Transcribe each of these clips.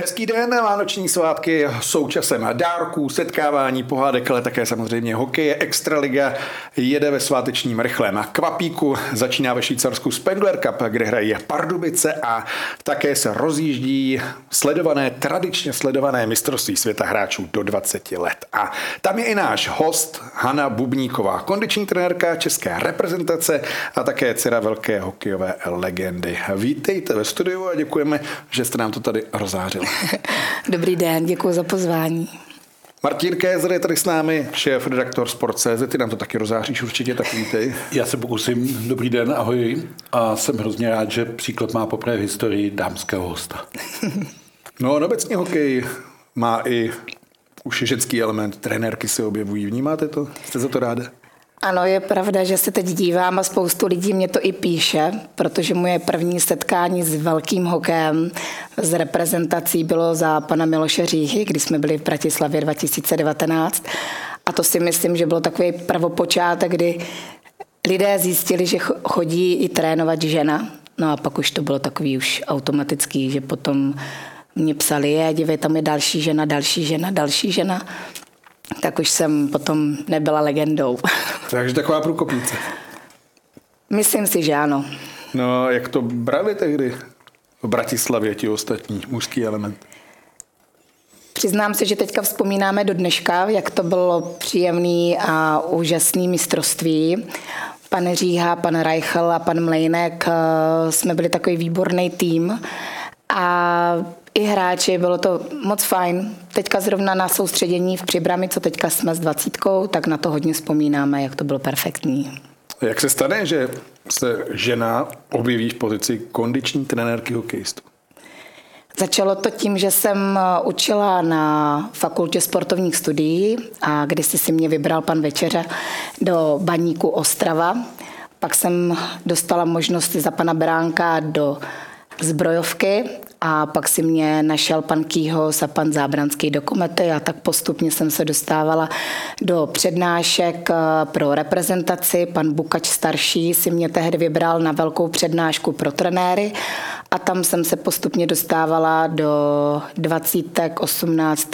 Hezký den, vánoční svátky jsou časem dárků, setkávání, pohádek, ale také samozřejmě hokeje. Extraliga jede ve svátečním rychlém kvapíku. Začíná ve Švýcarsku Spengler Cup, kde hrají Pardubice a také se rozjíždí tradičně sledované mistrovství světa hráčů do 20 let. A tam je i náš host Hana Bubníková, kondiční trenérka české reprezentace a také dcera velké hokejové legendy. Vítejte ve studiu a děkujeme, že jste nám to tady rozářili. Dobrý den, děkuji za pozvání. Martin Kézer je tady s námi, šéf redaktor Sport.cz, ty nám to taky rozáříš určitě, tak vítej. Já se pokusím, dobrý den, ahoj, a jsem hrozně rád, že Příklad má poprvé v historii dámského hosta. No, obecně hokej má i už ženský element, trenérky se objevují, vnímáte to? Jste za to ráda? Ano, je pravda, že se teď dívám a spoustu lidí mě to i píše, protože moje první setkání s velkým hokejem z reprezentací bylo za pana Miloše Říhy, když jsme byli v Bratislavě 2019. A to si myslím, že bylo takový prvopočátek, kdy lidé zjistili, že chodí i trénovat žena. No a pak už to bylo takový už automatický, že potom mě psali, dívej, tam je další žena. Tak už jsem potom nebyla legendou. Takže taková průkopnice. Myslím si, že ano. No, jak to brali tehdy v Bratislavě ti ostatní, mužský element? Přiznám se, že teďka vzpomínáme do dneška, jak to bylo příjemné a úžasné mistrovství. Pan Říha, pan Reichel a pan Mlejnek jsme byli takový výborný tým a i hráči, bylo to moc fajn. Teďka zrovna na soustředění v Příbrami, co teďka jsme s 20, tak na to hodně vzpomínáme, jak to bylo perfektní. Jak se stane, že se žena objeví v pozici kondiční trenérky hokejistů? Začalo to tím, že jsem učila na fakultě sportovních studií a kdysi si mě vybral pan Večeře do Baníku Ostrava. Pak jsem dostala možnost za pana Bránka do Zbrojovky a pak si mě našel pan Kýhos a pan Zábranský do Komety a tak postupně jsem se dostávala do přednášek pro reprezentaci. Pan Bukač starší si mě tehdy vybral na velkou přednášku pro trenéry a tam jsem se postupně dostávala do 20, 18,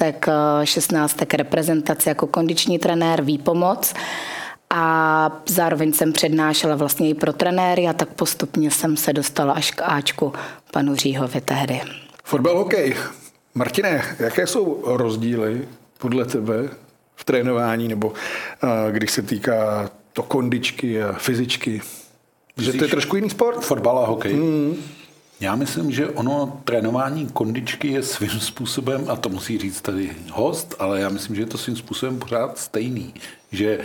16 reprezentace jako kondiční trenér, výpomoc. A zároveň jsem přednášela vlastně i pro trenéry a tak postupně jsem se dostala až k Ačku panu Říhovi tehdy. Fotbal, hokej. Martine, jaké jsou rozdíly podle tebe v trénování nebo když se týká to kondičky a fyzičky? Že to je trošku jiný sport? Fotbal a hokej. Já myslím, že ono trénování kondičky je svým způsobem, a to musí říct tady host, ale já myslím, že je to svým způsobem pořád stejný, že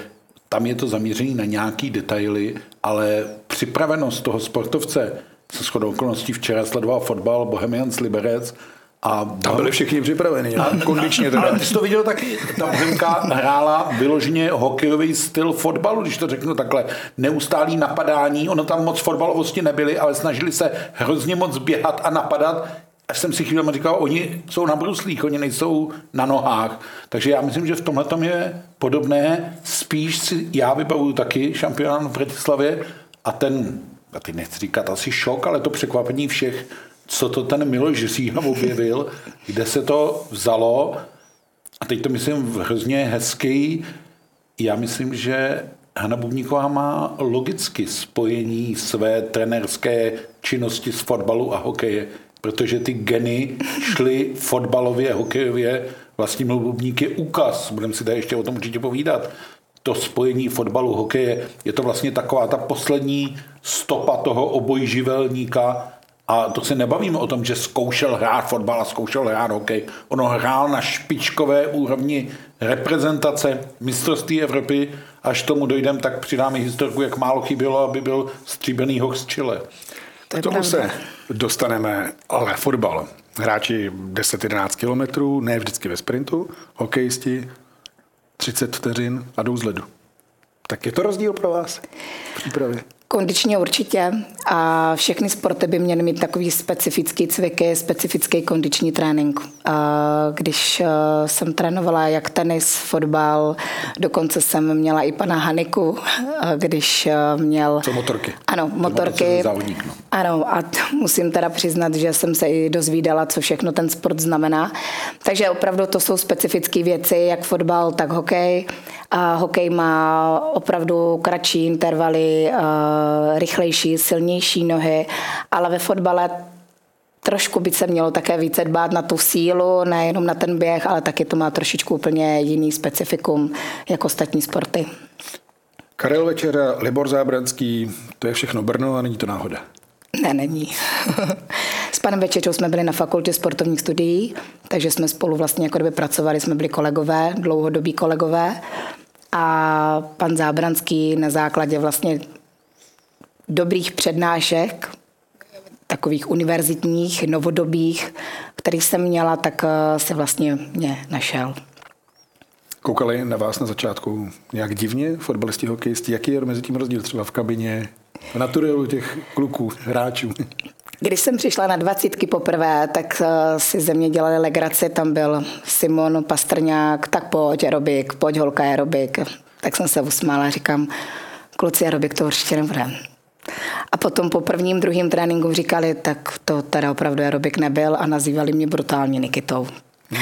tam je to zaměřené na nějaký detaily, ale připravenost toho sportovce, se shodou okolností včera sledoval fotbal Bohemians Liberec a tam byli všichni připraveni, kondičně teda. Ale ty jsi to viděl taky, ta Bohemka hrála vyloženě hokejový styl fotbalu, když to řeknu takhle, neustálý napadání, ono tam moc fotbalovosti nebyly, ale snažili se hrozně moc běhat a napadat. Až jsem si chvílema říkal, oni jsou na bruslích, oni nejsou na nohách. Takže já myslím, že v tomhletom je podobné. Spíš si já vybavuju taky šampionát v Bratislavě a ten, a teď nechci říkat asi šok, ale to překvapení všech, co to ten Miloš Říha objevil, kde se to vzalo. A teď to myslím hrozně hezký. Já myslím, že Hana Bubníková má logicky spojení své trenérské činnosti z fotbalu a hokeje. Protože ty geny šly fotbalově, hokejově, Vlastimil Bubník je úkaz, budeme si tady ještě o tom určitě povídat, to spojení fotbalu, hokeje, je to vlastně taková ta poslední stopa toho obojživelníka a to se nebavíme o tom, že zkoušel hrát fotbal a zkoušel hrát hokej. Ono hrál na špičkové úrovni reprezentace mistrovství Evropy, až tomu dojdem, tak přidáme historku, jak málo chybělo, aby byl stříbrný hoch z Chile. K tomu se dostaneme, ale fotbal. Hráči 10-11 kilometrů, ne vždycky ve sprintu, hokejisti 30 vteřin a jdou z ledu. Tak je to rozdíl pro vás v přípravě? Kondičně určitě a všechny sporty by měly mít takový specifický cviky, specifický kondiční trénink. Když jsem trénovala jak tenis, fotbal, dokonce jsem měla i pana Haniku, když měl... Co motorky? Ano, motorky. Závodník, no. Ano, a musím teda přiznat, že jsem se i dozvídala, co všechno ten sport znamená. Takže opravdu to jsou specifické věci, jak fotbal, tak hokej. A hokej má opravdu kratší intervaly, rychlejší, silnější nohy, ale ve fotbale trošku by se mělo také více dbát na tu sílu, nejenom na ten běh, ale taky to má trošičku úplně jiný specifikum jako ostatní sporty. Karel Večeř, Libor Zábranský, to je všechno Brno a není to náhoda? Ne, není. S panem Večeřou jsme byli na fakultě sportovních studií, takže jsme spolu vlastně jako kdyby pracovali, jsme byli kolegové, dlouhodobí kolegové a pan Zábranský na základě vlastně dobrých přednášek, takových univerzitních, novodobých, kterých jsem měla, tak se vlastně mě našel. Koukali na vás na začátku nějak divně fotbalisti, hokejisti? Jaký je mezi tím rozdíl třeba v kabině, v naturelu těch kluků, hráčů? Když jsem přišla na 20 poprvé, tak si ze mě dělali legraci, tam byl Simon Pastrňák, tak pojď aerobik, pojď holka aerobik. Tak jsem se usmála, říkám, kluci aerobik to určitě nebude. A potom po prvním, druhém tréninku říkali, tak to teda opravdu aerobik nebyl a nazývali mě Brutální Nikitou.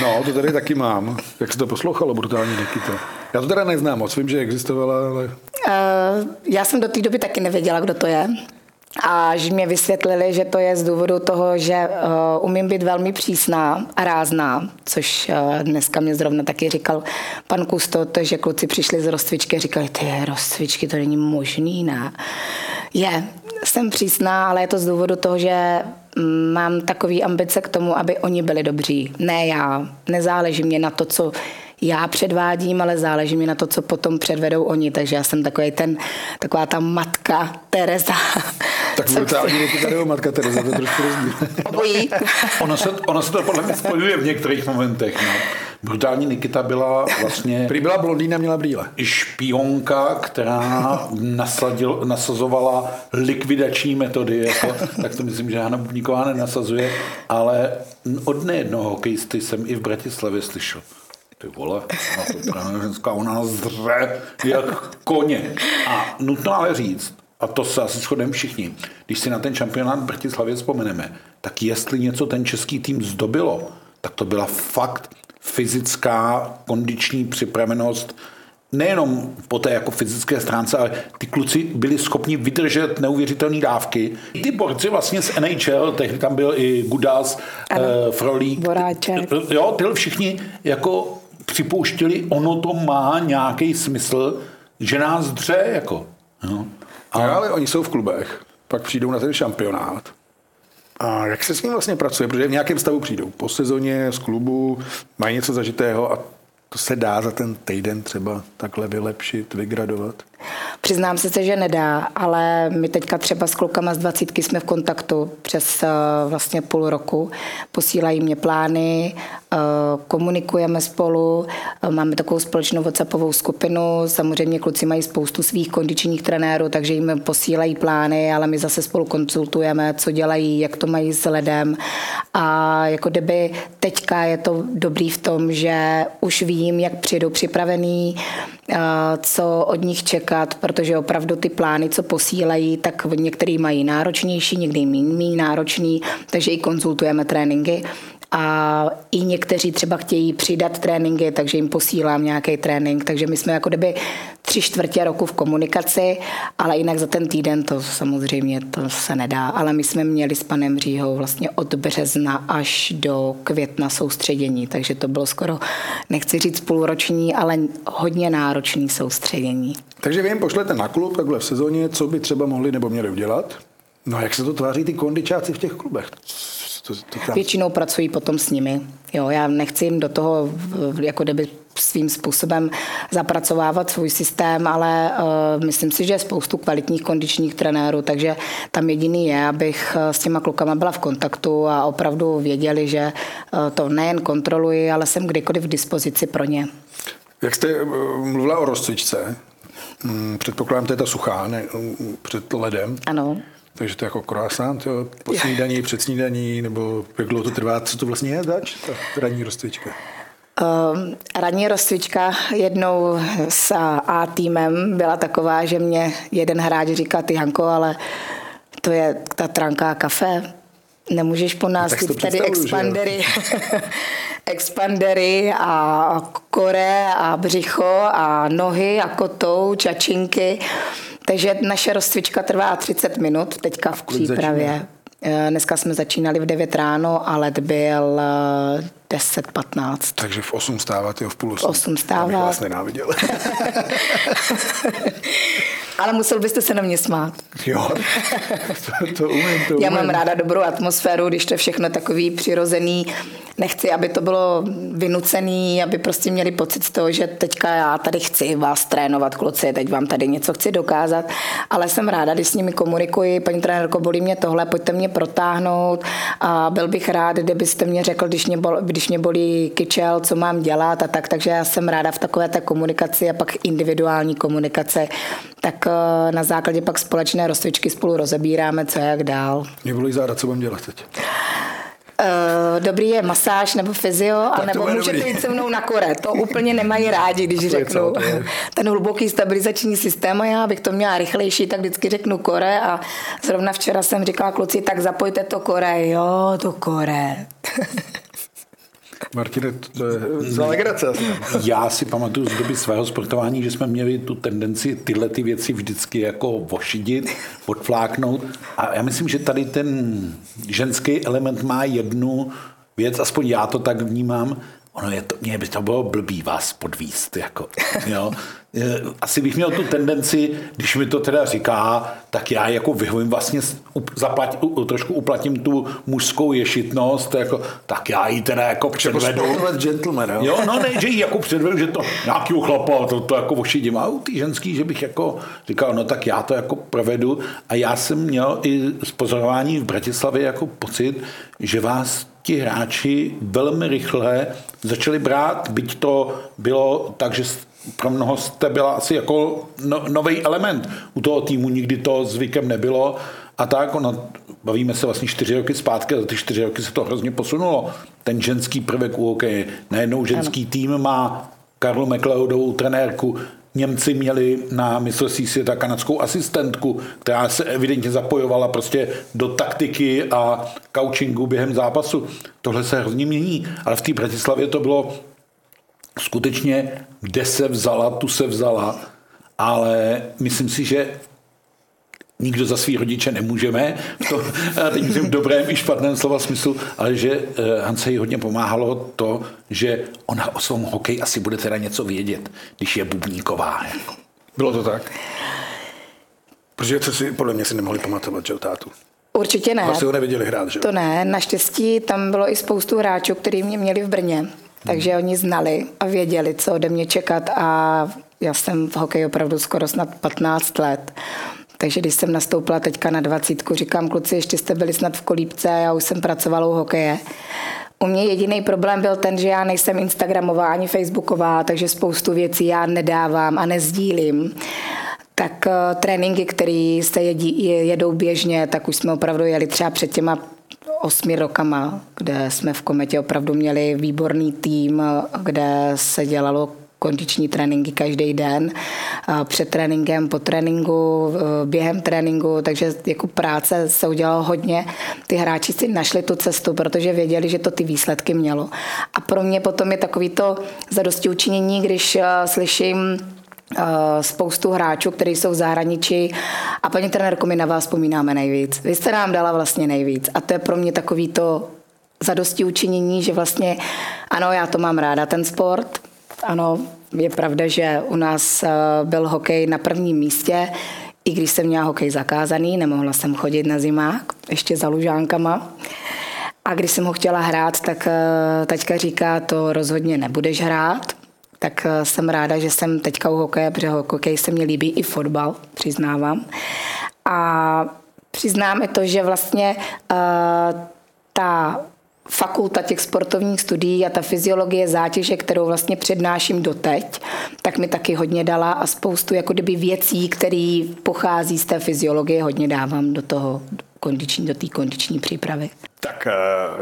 No, to tady taky mám. Jak se to poslouchalo, Brutální Nikita? Já to teda neznám moc, vím, že existovala, ale... Já jsem do té doby taky nevěděla, kdo to je. Až mě vysvětlili, že to je z důvodu toho, že umím být velmi přísná a rázná, což dneska mě zrovna taky říkal pan Kusto, že kluci přišli z rozcvičky a říkali, ty rozcvičky, to není možný, ne? Jsem přísná, ale je to z důvodu toho, že mám takový ambice k tomu, aby oni byli dobří. Ne já, nezáleží mě na to, co já předvádím, ale záleží mi na to, co potom předvedou oni, takže já jsem taková ta matka Tereza. Tak Brutální Nikita nebo matka Tereza, to je trošku rozdíl. Obojí. Ono se to podle mě spojuje v některých momentech. No. Brutální Nikita byla vlastně... Prý byla blondýna, měla brýle. Špionka, která nasazovala likvidační metody, jako, tak to myslím, že Hana Bubníková nenasazuje, ale od nejednoho hokejisty jsem i v Bratislavě slyšel. Ty vole, ona nás zře jak koně. A nutno ale říct, a to se asi shodneme všichni, když si na ten šampionát v Bratislavě vzpomeneme, tak jestli něco ten český tým zdobilo, tak to byla fakt fyzická kondiční připravenost, nejenom po té jako fyzické stránce, ale ty kluci byli schopni vydržet neuvěřitelné dávky. I ty borci vlastně z NHL, tehdy tam byl i Gudas, Frolík, Voráček. Jo, tyhle všichni jako připouštili, ono to má nějaký smysl, že nás dře, jako. No. Ale oni jsou v klubech, pak přijdou na ten šampionát. A jak se s ním vlastně pracuje? Protože v nějakém stavu přijdou po sezóně z klubu, mají něco zažitého a to se dá za ten týden třeba takhle vylepšit, vygradovat? Přiznám se, že nedá, ale my teďka třeba s klukama z 20 jsme v kontaktu přes vlastně půl roku. Posílají mě plány, komunikujeme spolu, máme takovou společnou WhatsAppovou skupinu, samozřejmě kluci mají spoustu svých kondičních trenérů, takže jim posílají plány, ale my zase spolu konzultujeme, co dělají, jak to mají s ledem a jako kdyby teďka je to dobrý v tom, že už vím, jak přijdou připravený, co od nich čekat, protože opravdu ty plány, co posílají, tak některý mají náročnější, někdy méně náročný, takže i konzultujeme tréninky. A i někteří třeba chtějí přidat tréninky, takže jim posílám nějaký trénink, takže my jsme jako kdyby 3/4 roku v komunikaci, ale jinak za ten týden to samozřejmě to se nedá, ale my jsme měli s panem Říhou vlastně od března až do května soustředění, takže to bylo skoro, nechci říct půlroční, ale hodně náročný soustředění. Takže vy jim pošlete na klub takhle v sezóně, co by třeba mohli nebo měli udělat? No a jak se to tváří ty kondičáci v těch klubech? Většinou pracují potom s nimi. Jo, já nechci jim do toho jako kdyby svým způsobem zapracovávat svůj systém, ale myslím si, že je spoustu kvalitních kondičních trenérů, takže tam jediný je, abych s těma klukama byla v kontaktu a opravdu věděli, že to nejen kontroluji, ale jsem kdykoliv v dispozici pro ně. Jak jste mluvila o rozcvičce, Předpokládám, to je ta suchá, ne, před ledem. Ano. Takže to je jako croissant, jo, po snídaní, před snídaní, nebo jak dlouho to trvá, co to vlastně je zač? Ta ranní rozcvička. Ranní rozcvička jednou s A týmem byla taková, že mě jeden hráč říká, ty Hanko, ale to je ta tranka a kafe. Nemůžeš po nás tady expandery a kore a břicho a nohy a kotouč a činky. Takže naše rozcvička trvá 30 minut teďka v přípravě. Dneska jsme začínali v 9 ráno a let byl 10:15. Takže v 8 stávat, jo, v půl 8. 8 stávat. Já bych vás nenáviděl. Ale musel byste se na mě smát. Jo, to umím. Já mám ráda dobrou atmosféru, když to je všechno takový přirozený. Nechci, aby to bylo vynucený, aby prostě měli pocit z toho, že teďka já tady chci vás trénovat, kluci, teď vám tady něco chci dokázat. Ale jsem ráda, když s nimi komunikuji, paní trenérko, bolí mě tohle, pojďte mě protáhnout. A byl bych rád, kdybyste mě řekl, když mě bolí kyčel, co mám dělat a tak. Takže já jsem ráda v takové té komunikaci a pak individuální komunikace. Tak na základě pak společné rozcvičky spolu rozebíráme, co jak dál. Mě bolí záda, co budem dělat teď? Dobrý je masáž nebo fyzio, anebo můžete jít se mnou na kore. To úplně nemají rádi, když řeknu ten hluboký stabilizační systém a já bych to měla rychlejší, tak vždycky řeknu kore a zrovna včera jsem říkala kluci, tak zapojte to kore. Jo, to kore. Martine, to je zalegrace. Já si pamatuju z doby svého sportování, že jsme měli tu tendenci tyhle ty věci vždycky jako ošidit, odfláknout. A já myslím, že tady ten ženský element má jednu věc, aspoň já to tak vnímám, ono je to, mě by to bylo blbý vás podvíst, jako, jo. Asi bych měl tu tendenci, když mi to teda říká, tak já jako vyhovím vlastně, trošku uplatím tu mužskou ješitnost, jako, tak já ji teda jako předvedu. Jo, no ne, že ji jako předvedu, že to nějakýho chlapa, to jako ošidím. A u tý ženský, že bych jako říkal, no tak já to jako provedu. A já jsem měl i z pozorování v Bratislavě jako pocit, že vás ti hráči velmi rychle začali brát, byť to bylo tak, že pro mnoho jste byla asi jako nový element. U toho týmu nikdy to zvykem nebylo a tak, bavíme se vlastně 4 roky zpátky a za ty 4 roky se to hrozně posunulo. Ten ženský prvek u hokeje. Najednou ženský tým má Karlu McLeodovou trenérku. Němci měli na mistrovství světa kanadskou asistentku, která se evidentně zapojovala prostě do taktiky a coachingu během zápasu. Tohle se hrozně mění, ale v té Bratislavě to bylo skutečně, kde se vzala, tu se vzala, ale myslím si, že nikdo za svý rodiče nemůžeme, to, teď myslím v dobrém i špatném slova smyslu, ale že Hance jí hodně pomáhalo to, že ona o svém hokeji asi bude teda něco vědět, když je Bubníková. Bylo to tak? Protože podle mě si nemohli pamatovat, že o tátu. Určitě ne. Vlastně ho neviděli hrát, že? To ne, naštěstí tam bylo i spoustu hráčů, který mě měli v Brně. Takže oni znali a věděli, co ode mě čekat a já jsem v hokeji opravdu skoro snad 15 let. Takže když jsem nastoupila teďka na 20, říkám, kluci, ještě jste byli snad v kolíbce a já už jsem pracovala u hokeje. U mě jediný problém byl ten, že já nejsem instagramová ani facebooková, takže spoustu věcí já nedávám a nezdílím. Tak tréninky, které se jedou běžně, tak už jsme opravdu jeli třeba před těma 8 rokama, kde jsme v Kometě opravdu měli výborný tým, kde se dělalo kondiční tréninky každý den, před tréninkem, po tréninku, během tréninku, takže jako práce se udělalo hodně. Ty hráči si našli tu cestu, protože věděli, že to ty výsledky mělo. A pro mě potom je takový to zadostiučinění, když slyším spoustu hráčů, kteří jsou v zahraničí a paní trenérko, my na vás vzpomínáme nejvíc. Vy jste nám dala vlastně nejvíc a to je pro mě takový to zadostiučinění, že vlastně ano, já to mám ráda, ten sport. Ano, je pravda, že u nás byl hokej na prvním místě, i když jsem měla hokej zakázaný, nemohla jsem chodit na zimák, ještě za Lužánkama. A když jsem ho chtěla hrát, tak taťka říká, to rozhodně nebudeš hrát. Tak jsem ráda, že jsem teďka u hokeje, protože hokej se mi líbí i fotbal, přiznávám. A přiznám i to, že vlastně ta fakulta těch sportovních studií a ta fyziologie zátěže, kterou vlastně přednáším doteď, tak mi taky hodně dala a spoustu jako kdyby věcí, které pochází z té fyziologie, hodně dávám do toho kondiční, do té kondiční přípravy. Tak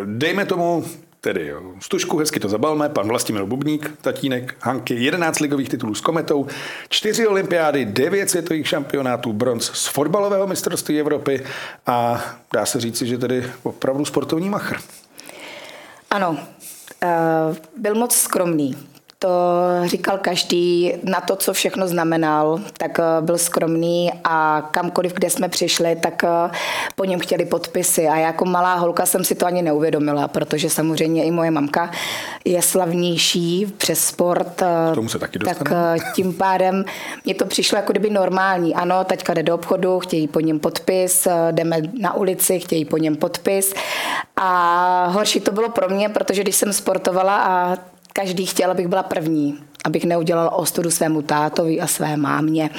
dejme tomu tedy stužku, hezky to zabalme, pan Vlastimil Bubník, tatínek Hanky, 11 ligových titulů s Kometou, 4 olympiády, 9 světových šampionátů, bronz z fotbalového mistrovství Evropy a dá se říci, že tedy opravdu sportovní machr. Ano, byl moc skromný. To říkal každý, na to, co všechno znamenal, tak byl skromný a kamkoliv, kde jsme přišli, tak po něm chtěli podpisy. A já jako malá holka jsem si to ani neuvědomila, protože samozřejmě i moje mamka je slavnější přes sport. K tomu se taky dostane. Tak tím pádem mě to přišlo jako kdyby normální. Ano, taťka jde do obchodu, chtějí po něm podpis, jdeme na ulici, chtějí po něm podpis. A horší to bylo pro mě, protože když jsem sportovala a každý chtěl, abych byla první, abych neudělala ostudu svému tátovi a své mámě.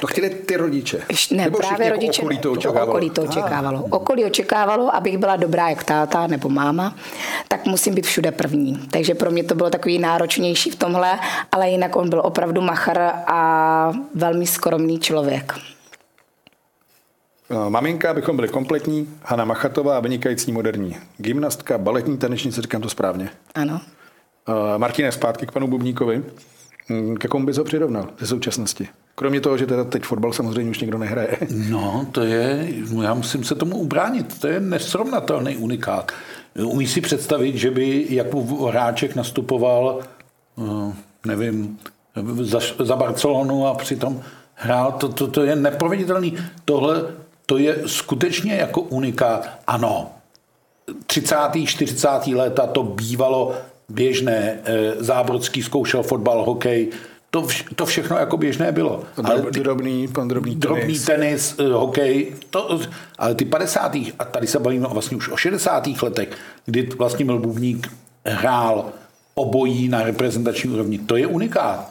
To chtěli ty rodiče? Ne, nebo právě rodiče. Okolí to očekávalo? Okolí to očekávalo. Okolí očekávalo, abych byla dobrá jak táta nebo máma, tak musím být všude první. Takže pro mě to bylo takový náročnější v tomhle, ale jinak on byl opravdu machr a velmi skromný člověk. Maminka, abychom byli kompletní, Hanna Machatová, vynikající moderní gymnastka, baletní tanečnice, říkám to správně. Ano. Martine, zpátky k panu Bubníkovi. K komu bys ho přirovnal ze současnosti? Kromě toho, že teda teď fotbal samozřejmě už nikdo nehraje. No, to je, já musím se tomu ubránit, to je nesrovnatelný unikát. Umíš si představit, že by jako Voráček nastupoval, nevím, za Barcelonu a přitom hrál, to je neproveditelný. Tohle, to je skutečně jako unikát. Ano, 30. 40. léta to bývalo běžné, Zábrodský zkoušel fotbal, hokej, to všechno jako běžné bylo. Drobný tenis, hokej, ale ty 50. a tady se bavíme vlastně už o 60. letech, kdy vlastně Mil Bubník hrál obojí na reprezentační úrovni. To je unikát.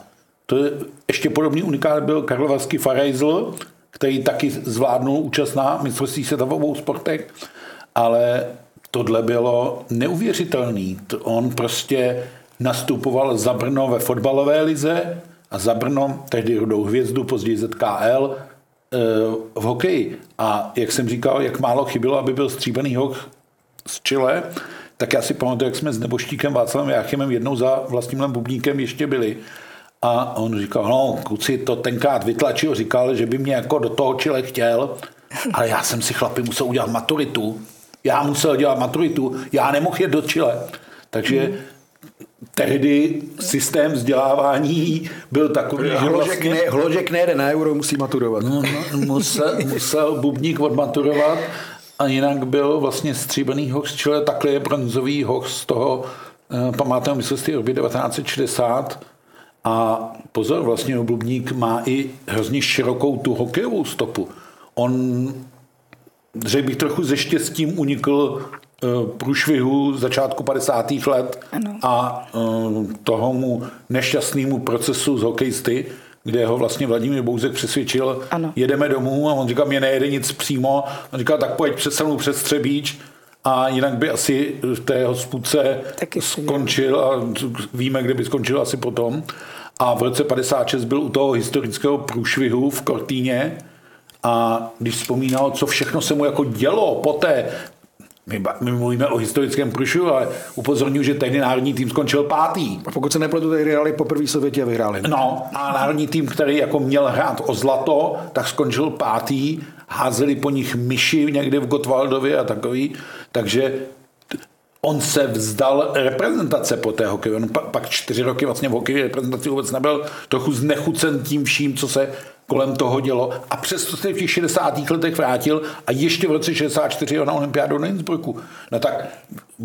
Ještě podobný unikát byl karlovarský Farejzl, který taky zvládnul účast na mistrovství světa v obou sportech, ale tohle bylo neuvěřitelný. On prostě nastupoval za Brno ve fotbalové lize a za Brno, tehdy Rudou hvězdu, později ZKL, v hokeji. A jak jsem říkal, jak málo chybilo, aby byl stříbrný hoch z Chile, tak já si pamatuju, jak jsme s neboštíkem Václavem Jachimem jednou za Vlastimilem Bubníkem ještě byli. A on říkal, no kluci, to tenkrát vytlačil, říkal, že by mě jako do toho Chile chtěl, ale já jsem si, chlapi, musel udělat maturitu. Já musel dělat maturitu, já nemohl jít do Chile. Takže tehdy systém vzdělávání byl takový, že vlastně hložek nejde na euro, musí maturovat. Musel Bubník odmaturovat a jinak byl vlastně stříbrný hoch z Chile, takhle je bronzový hoch z toho památného mistrovství Evropy 1960. A pozor, vlastně Bubník má i hrozně širokou tu hokejovou stopu. On, řekl bych, trochu ze štěstím unikl průšvihu začátku 50. let a toho mu nešťastnému procesu z hokejisty, kde ho vlastně Vladimír Bouzek přesvědčil, ano, jedeme domů, a on říkal, mě nejede nic přímo, on říkal, tak pojď před sebou přes Třebíč, a jinak by asi v té hospůdce skončil a víme, kde by skončil asi potom. A v roce 56 byl u toho historického průšvihu v Kortýně. A když vzpomínal, co všechno se mu jako dělo poté, my mluvíme o historickém průšvihu, ale upozorňuji, že tehdy národní tým skončil 5. A pokud se nepletu, tehdy hráli poprvé Sověti a vyhráli. No, a národní tým, který jako měl hrát o zlato, tak skončil 5. Házeli po nich myši někde v Gottwaldově a takový. Takže on se vzdal reprezentace po té hokeji. On pak 4 roky vlastně v hokeji reprezentaci vůbec nebyl, trochu znechucen tím vším, co se kolem toho dělo, a přesto se v těch 60. letech vrátil a ještě v roce 64 na olympiádu na Innsbrucku. No tak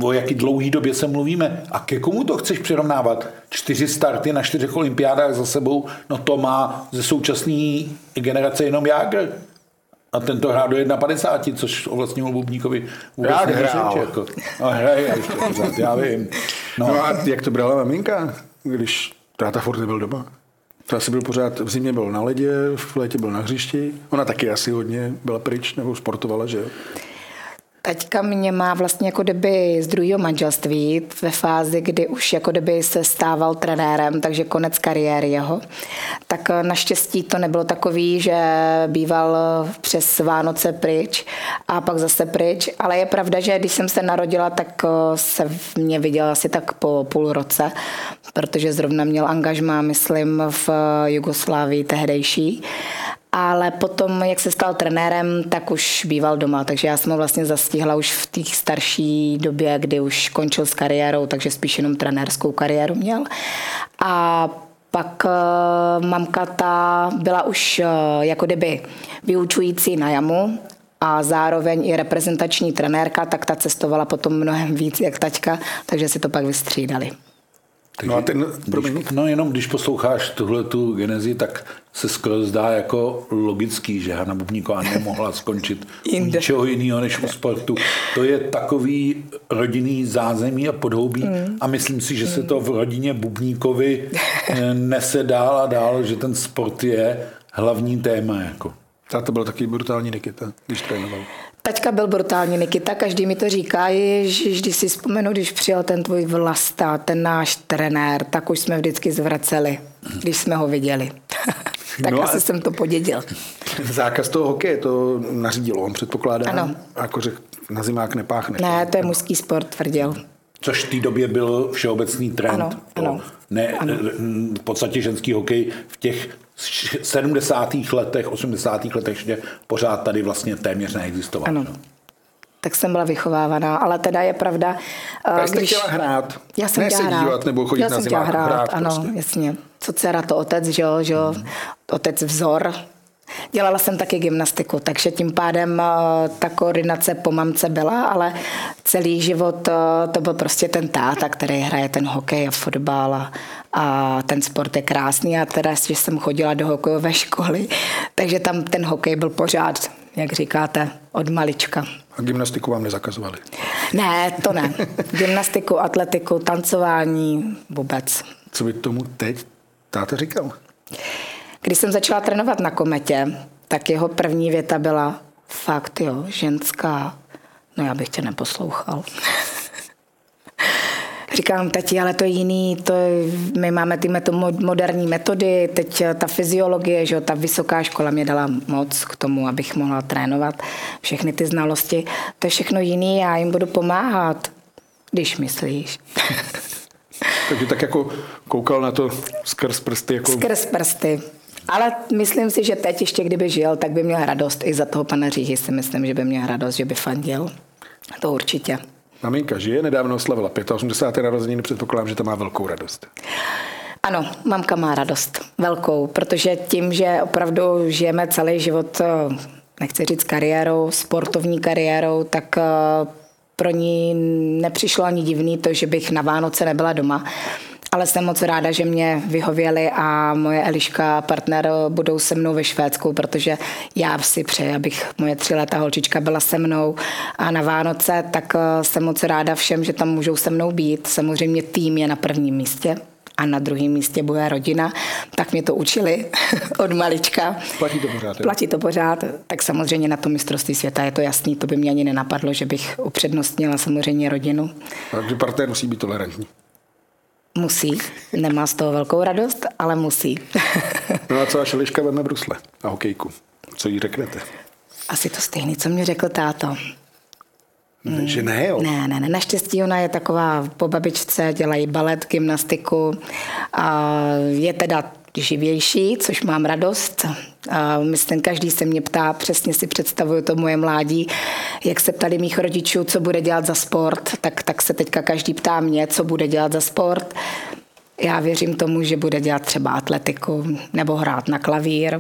o jaký dlouhý době se mluvíme a ke komu to chceš přirovnávat? 4 starty na 4 olympiádách za sebou, no to má ze současné generace jenom Jágr. A tento hrál do 1,50, což o Vlastimil Bubníkovi vůbec nehrál. Jako. A hraje ještě pořád, já vím. No a jak to brala maminka, když táta furt nebyl doma? To asi byl pořád, v zimě byl na ledě, v létě byl na hřišti. Ona taky asi hodně byla pryč, nebo sportovala, že jo? Teďka mě má vlastně jako kdyby z druhého manželství ve fázi, kdy už jako kdyby se stával trenérem, takže konec kariéry jeho. Tak naštěstí to nebylo takový, že býval přes Vánoce pryč a pak zase pryč, ale je pravda, že když jsem se narodila, tak se mě viděla asi tak po půl roce, protože zrovna měl angažmá, myslím, v Jugoslávii tehdejší. Ale potom, jak se stal trenérem, tak už býval doma, takže já jsem ho vlastně zastihla už v té starší době, kdy už končil s kariérou, takže spíš jenom trenérskou kariéru měl. A pak mamka ta byla už jako kdyby vyučující na JAMu a zároveň i reprezentační trenérka, tak ta cestovala potom mnohem víc jak taťka, takže si to pak vystřídali. Takže, no a ten, jenom když posloucháš tuhletu genezi, tak se skoro zdá jako logický, že Hana Bubníková nemohla skončit ničeho jiného než u sportu. To je takový rodinný zázemí a podhoubí a myslím si, že se to v rodině Bubníkovi nese dál a dál, že ten sport je hlavní téma. Jako. To byl takový brutální Nikita, když trénoval. Taťka byl brutální Nikita, každý mi to říká, když si vzpomenu, když přijel ten tvůj Vlasta, ten náš trenér, tak už jsme vždycky zvraceli, když jsme ho viděli. Tak no asi jsem to podědil. Zákaz toho hokeje to nařídilo, on předpokládá, ano. Jako že na zimák nepáchne. Ne, to je mužský sport, tvrdil. Což v té době byl všeobecný trend. Ano. Ne, ano. V podstatě ženský hokej v těch 70. letech, 80. letech ještě pořád tady vlastně téměř neexistoval. Ano. No. Tak jsem byla vychovávaná, ale teda je pravda, když jste chtěla hrát. Já jsem chtěla hrát. Dívat, nebo chodit já na zimák, hrát ano, prostě. Jasně. Co dcera, to otec, že jo, otec vzor. Dělala jsem taky gymnastiku, takže tím pádem ta koordinace po mamce byla, ale celý život to byl prostě ten táta, který hraje ten hokej a fotbal a ten sport je krásný a teda, když jsem chodila do hokejové školy, takže tam ten hokej byl pořád, jak říkáte, od malička. A gymnastiku vám nezakazovali? Ne, to ne. Gymnastiku, atletiku, tancování, vůbec. Co by tomu teď táta říkal? Když jsem začala trénovat na Kometě, tak jeho první věta byla fakt jo, ženská, no já bych tě neposlouchal. Říkám, tati, ale to je jiný, my máme ty moderní metody, teď ta fyziologie, že jo, ta vysoká škola mě dala moc k tomu, abych mohla trénovat všechny ty znalosti. To je všechno jiný, já jim budu pomáhat, když myslíš. Takže tak jako koukal na to skrz prsty. Jako... Skrz prsty. Ale myslím si, že teď ještě, kdyby žil, tak by měl radost. I za toho pana Říhy si myslím, že by měl radost, že by fandil. To určitě. Maminka žije, nedávno oslavila 85. narozeniny, předpokládám, že ta má velkou radost. Ano, mamka má radost. Velkou, protože tím, že opravdu žijeme celý život, nechci říct kariérou, sportovní kariérou, tak... Pro ní nepřišlo ani divný to, že bych na Vánoce nebyla doma, ale jsem moc ráda, že mě vyhověli a moje Eliška a partner budou se mnou ve Švédsku, protože já si přeji, abych moje 3letá holčička byla se mnou a na Vánoce, tak jsem moc ráda všem, že tam můžou se mnou být. Samozřejmě tým je na prvním místě a na druhém místě bude rodina, tak mě to učili od malička. Platí to pořád. Platí to pořád, tak samozřejmě na to mistrovství světa je to jasný, to by mě ani nenapadlo, že bych upřednostnila samozřejmě rodinu. Takže partner musí být tolerantní. Musí, nemá z toho velkou radost, ale musí. No a co až Eliška veme brusle a hokejku? Co jí řeknete? Asi to stejný, co mě řekl táto. Že ne, jo? Ne. Naštěstí ona je taková po babičce, dělají balet, gymnastiku. A je teda živější, což mám radost. A myslím, každý se mě ptá, přesně si představuju to moje mládí, jak se ptali mých rodičů, co bude dělat za sport, tak se teďka každý ptá mě, co bude dělat za sport. Já věřím tomu, že bude dělat třeba atletiku nebo hrát na klavír.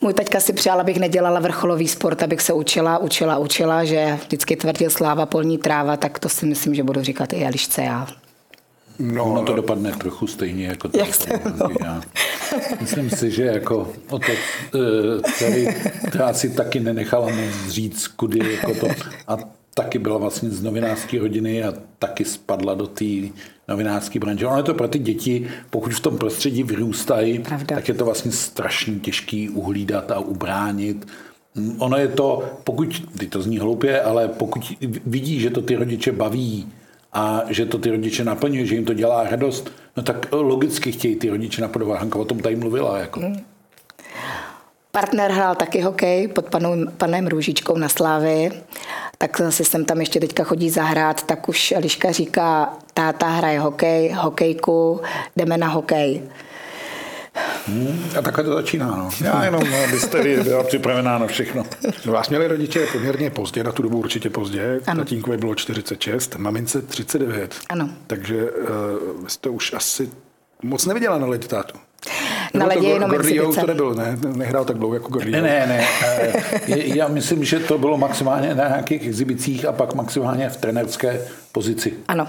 Můj taťka si přál, abych nedělala vrcholový sport, abych se učila, že vždycky tvrdil sláva, polní tráva, tak to si myslím, že budu říkat i Elišce já. No to dopadne trochu stejně jako to. Myslím si, že jako otec, která si taky nenechala říct, kudy jako to. A taky byla vlastně z novinářské rodiny a taky spadla do té novinářské branže. Ono je to pro ty děti, pokud v tom prostředí vyrůstají, tak je to vlastně strašně těžký uhlídat a ubránit. Ono je to, pokud, teď to zní hloupě, ale pokud vidí, že to ty rodiče baví a že to ty rodiče naplňují, že jim to dělá radost, no tak logicky chtějí ty rodiče napodobovat. Hanka o tom tady mluvila. Jako. Partner hrál taky hokej pod panem Růžičkou na Slávy, tak zase jsem tam ještě teďka chodí zahrát, tak už Eliška říká, táta hraje hokej, hokejku, jdeme na hokej. A takhle to začíná, no. Já jenom, abyste byla připravená na všechno. Vás měli rodiče poměrně pozdě, na tu dobu určitě pozdě. Tatínkovi bylo 46, mamince 39. Ano. Takže jste už asi moc neviděla na ledi tátu. Na ledě jenom Gordyho to nebylo, ne? Nehrál tak dlouho jako Gordyho. Ne. Já myslím, že to bylo maximálně na nějakých exhibicích a pak maximálně v trenérské pozici. Ano.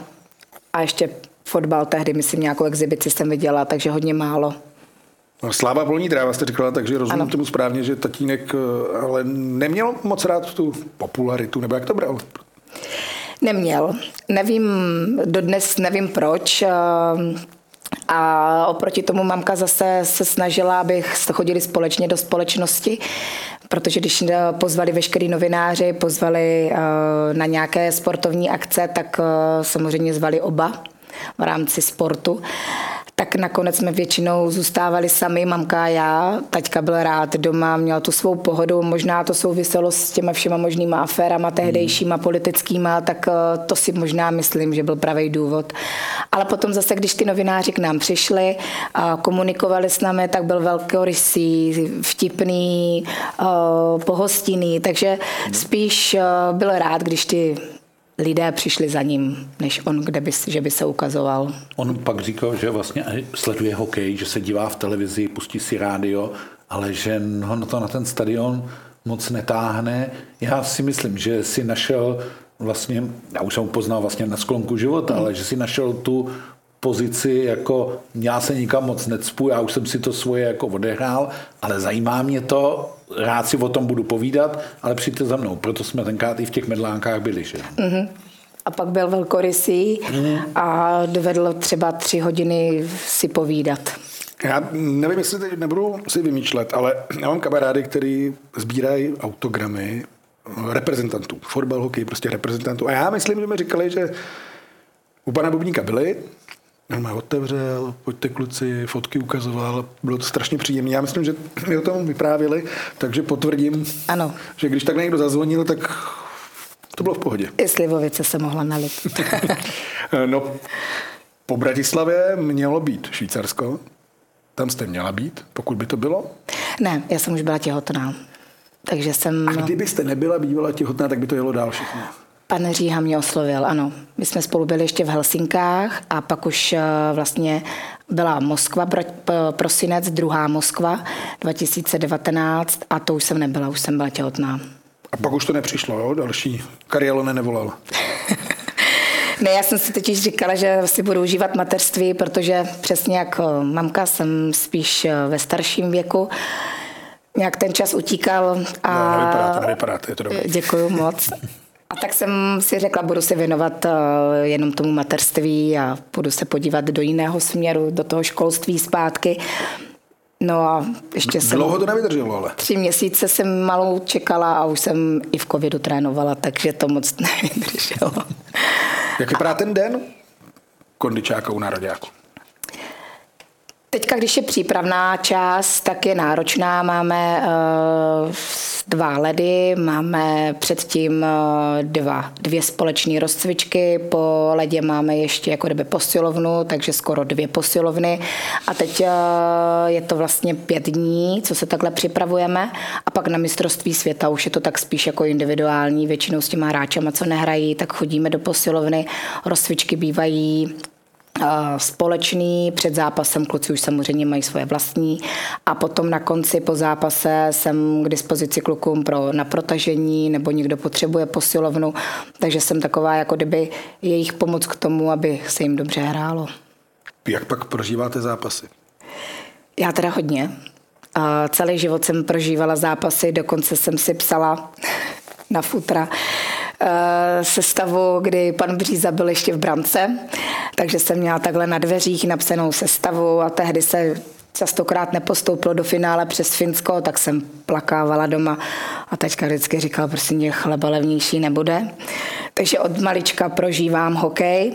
A ještě fotbal tehdy, myslím, nějakou exhibici jsem viděla, takže hodně málo. Sláva polní tráva, jste říkala, takže rozumím tomu správně, že tatínek ale neměl moc rád tu popularitu, nebo jak to bral? Neměl. Nevím, dodnes nevím proč. A oproti tomu mamka zase se snažila, abych chodili společně do společnosti, protože když pozvali veškerý novináři, pozvali na nějaké sportovní akce, tak samozřejmě zvali oba v rámci sportu. Tak nakonec jsme většinou zůstávali sami, mamka a já. Taťka byl rád doma, měl tu svou pohodu. Možná to souviselo s těma všema možnýma aférama, tehdejšíma politickýma, tak to si možná myslím, že byl pravý důvod. Ale potom zase, když ty novináři k nám přišli a komunikovali s námi, tak byl velkorysý, vtipný, pohostinný. Takže spíš byl rád, když ty lidé přišli za ním, než on, že by se ukazoval. On pak říkal, že vlastně sleduje hokej, že se dívá v televizi, pustí si rádio, ale že ho na to na ten stadion moc netáhne. Já si myslím, že si našel vlastně, já už jsem ho poznal vlastně na sklonku života, ale že si našel tu pozici, jako já se nikam moc necpu, já už jsem si to svoje jako odehrál, ale zajímá mě to, rád si o tom budu povídat, ale přijďte za mnou, proto jsme tenkrát i v těch medlánkách byli, že? Mm-hmm. A pak byl velkorysý a dovedl třeba 3 hodiny si povídat. Já nevím, jestli teď nebudu si vymýšlet, ale já mám kamarády, který sbírají autogramy reprezentantů, fotbal, hokej, prostě reprezentantů. A já myslím, že mi říkali, že u pana Bubníka byli, on mě otevřel, pojďte kluci, fotky ukazoval, bylo to strašně příjemné. Já myslím, že mi o tom vyprávěli, takže potvrdím, ano, že když tak někdo zazvonil, tak to bylo v pohodě. I slivovice se mohla nalit. No, po Bratislavě mělo být Švýcarsko, tam jste měla být, pokud by to bylo? Ne, já jsem už byla těhotná. Takže jsem... A kdybyste nebyla bývala těhotná, tak by to jelo dál všechno? Pan Říha mě oslovil, ano. My jsme spolu byli ještě v Helsinkách a pak už vlastně byla Moskva, prosinec, druhá Moskva 2019 a to už jsem nebyla, už jsem byla těhotná. A pak už to nepřišlo, jo? Další Karjalone nevolala. Ne, já jsem si totiž říkala, že si budu užívat mateřství, protože přesně jak mamka jsem spíš ve starším věku. Nějak ten čas utíkal a... No, nevypadáte, je to dobré. Děkuju moc. A tak jsem si řekla, budu se věnovat jenom tomu mateřství a budu se podívat do jiného směru, do toho školství zpátky. No a ještě jsem... Dlouho to nevydrželo, ale. 3 měsíce jsem malou čekala a už jsem i v covidu trénovala, takže to moc nevydrželo. Jak vypadá ten den kondičáka u nároďáku? Teďka, když je přípravná část, tak je náročná. Máme 2 ledy, máme předtím 2 společné rozcvičky, po ledě máme ještě jako kdyby posilovnu, takže skoro 2 posilovny a teď je to vlastně 5 dní, co se takhle připravujeme a pak na mistrovství světa už je to tak spíš jako individuální, většinou s těma hráčama, co nehrají, tak chodíme do posilovny, rozcvičky bývají společný, před zápasem kluci už samozřejmě mají svoje vlastní a potom na konci po zápase jsem k dispozici klukům na protažení nebo někdo potřebuje posilovnu, takže jsem taková jako kdyby jejich pomoc k tomu, aby se jim dobře hrálo. Jak pak prožíváte zápasy? Já teda hodně. Celý život jsem prožívala zápasy, dokonce jsem si psala na futra sestavu, kdy pan Bříza byl ještě v brance, takže jsem měla takhle na dveřích napsanou sestavu a tehdy se častokrát nepostoupilo do finále přes Finsko, tak jsem plakávala doma a taťka vždycky říkala, prostě mě chleba levnější nebude. Takže od malička prožívám hokej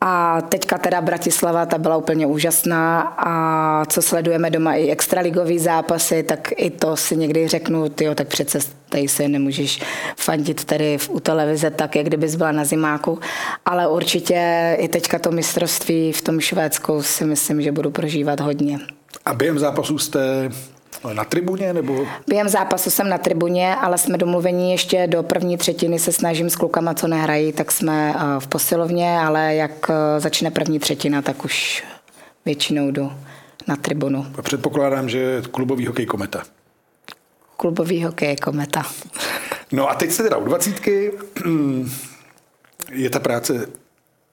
a teďka teda Bratislava, ta byla úplně úžasná a co sledujeme doma i extraligový zápasy, tak i to si někdy řeknu, tyjo, tak přece tady se nemůžeš fandit tady u televize tak, jak kdybys byla na zimáku, ale určitě i teďka to mistrovství v tom Švédsku si myslím, že budu prožívat hodně. A během zápasu jste na tribuně? Nebo? Během zápasu jsem na tribuně, ale jsme domluveni ještě do první třetiny, se snažím s klukama, co nehrají, tak jsme v posilovně, ale jak začne první třetina, tak už většinou jdu na tribunu. A předpokládám, že klubový hokej Kometa. Klubový hokej Kometa. No a teď se teda u 20. Je ta práce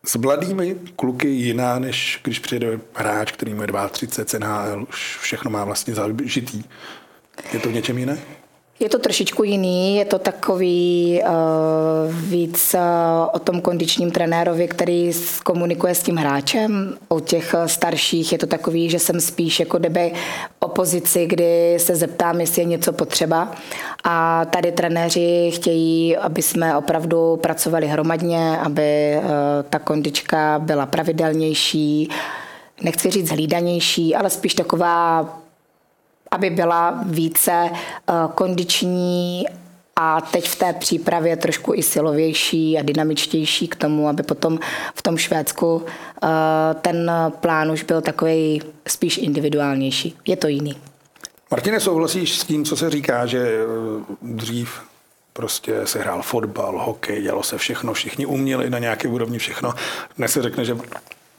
s mladými kluky jiná, než když přijede hráč, který mu je 32, NHL, už všechno má vlastně zažitý. Je to v něčem jiné? Je to trošičku jiný, je to takový víc o tom kondičním trenérovi, který komunikuje s tím hráčem. O těch starších je to takový, že jsem spíš jako kdyby o pozici, kdy se zeptám, jestli je něco potřeba. A tady trenéři chtějí, aby jsme opravdu pracovali hromadně, aby ta kondička byla pravidelnější, nechci říct hlídanější, ale spíš taková, aby byla více kondiční a teď v té přípravě trošku i silovější a dynamičtější k tomu, aby potom v tom Švédsku ten plán už byl takový spíš individuálnější. Je to jiný. Martine, souhlasíš s tím, co se říká, že dřív prostě se hrál fotbal, hokej, dělalo se všechno, všichni uměli na nějaké úrovni všechno. Dnes se řekne, že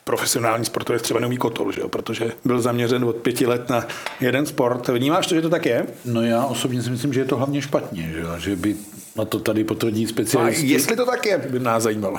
profesionální sportovec třeba neumí kotol, že jo? Protože byl zaměřen od 5 let na jeden sport. Vnímáš to, že to tak je? No já osobně si myslím, že je to hlavně špatně, že jo? Že by na to tady potvrdí specialisti. A jestli to tak je, by nás zajímalo.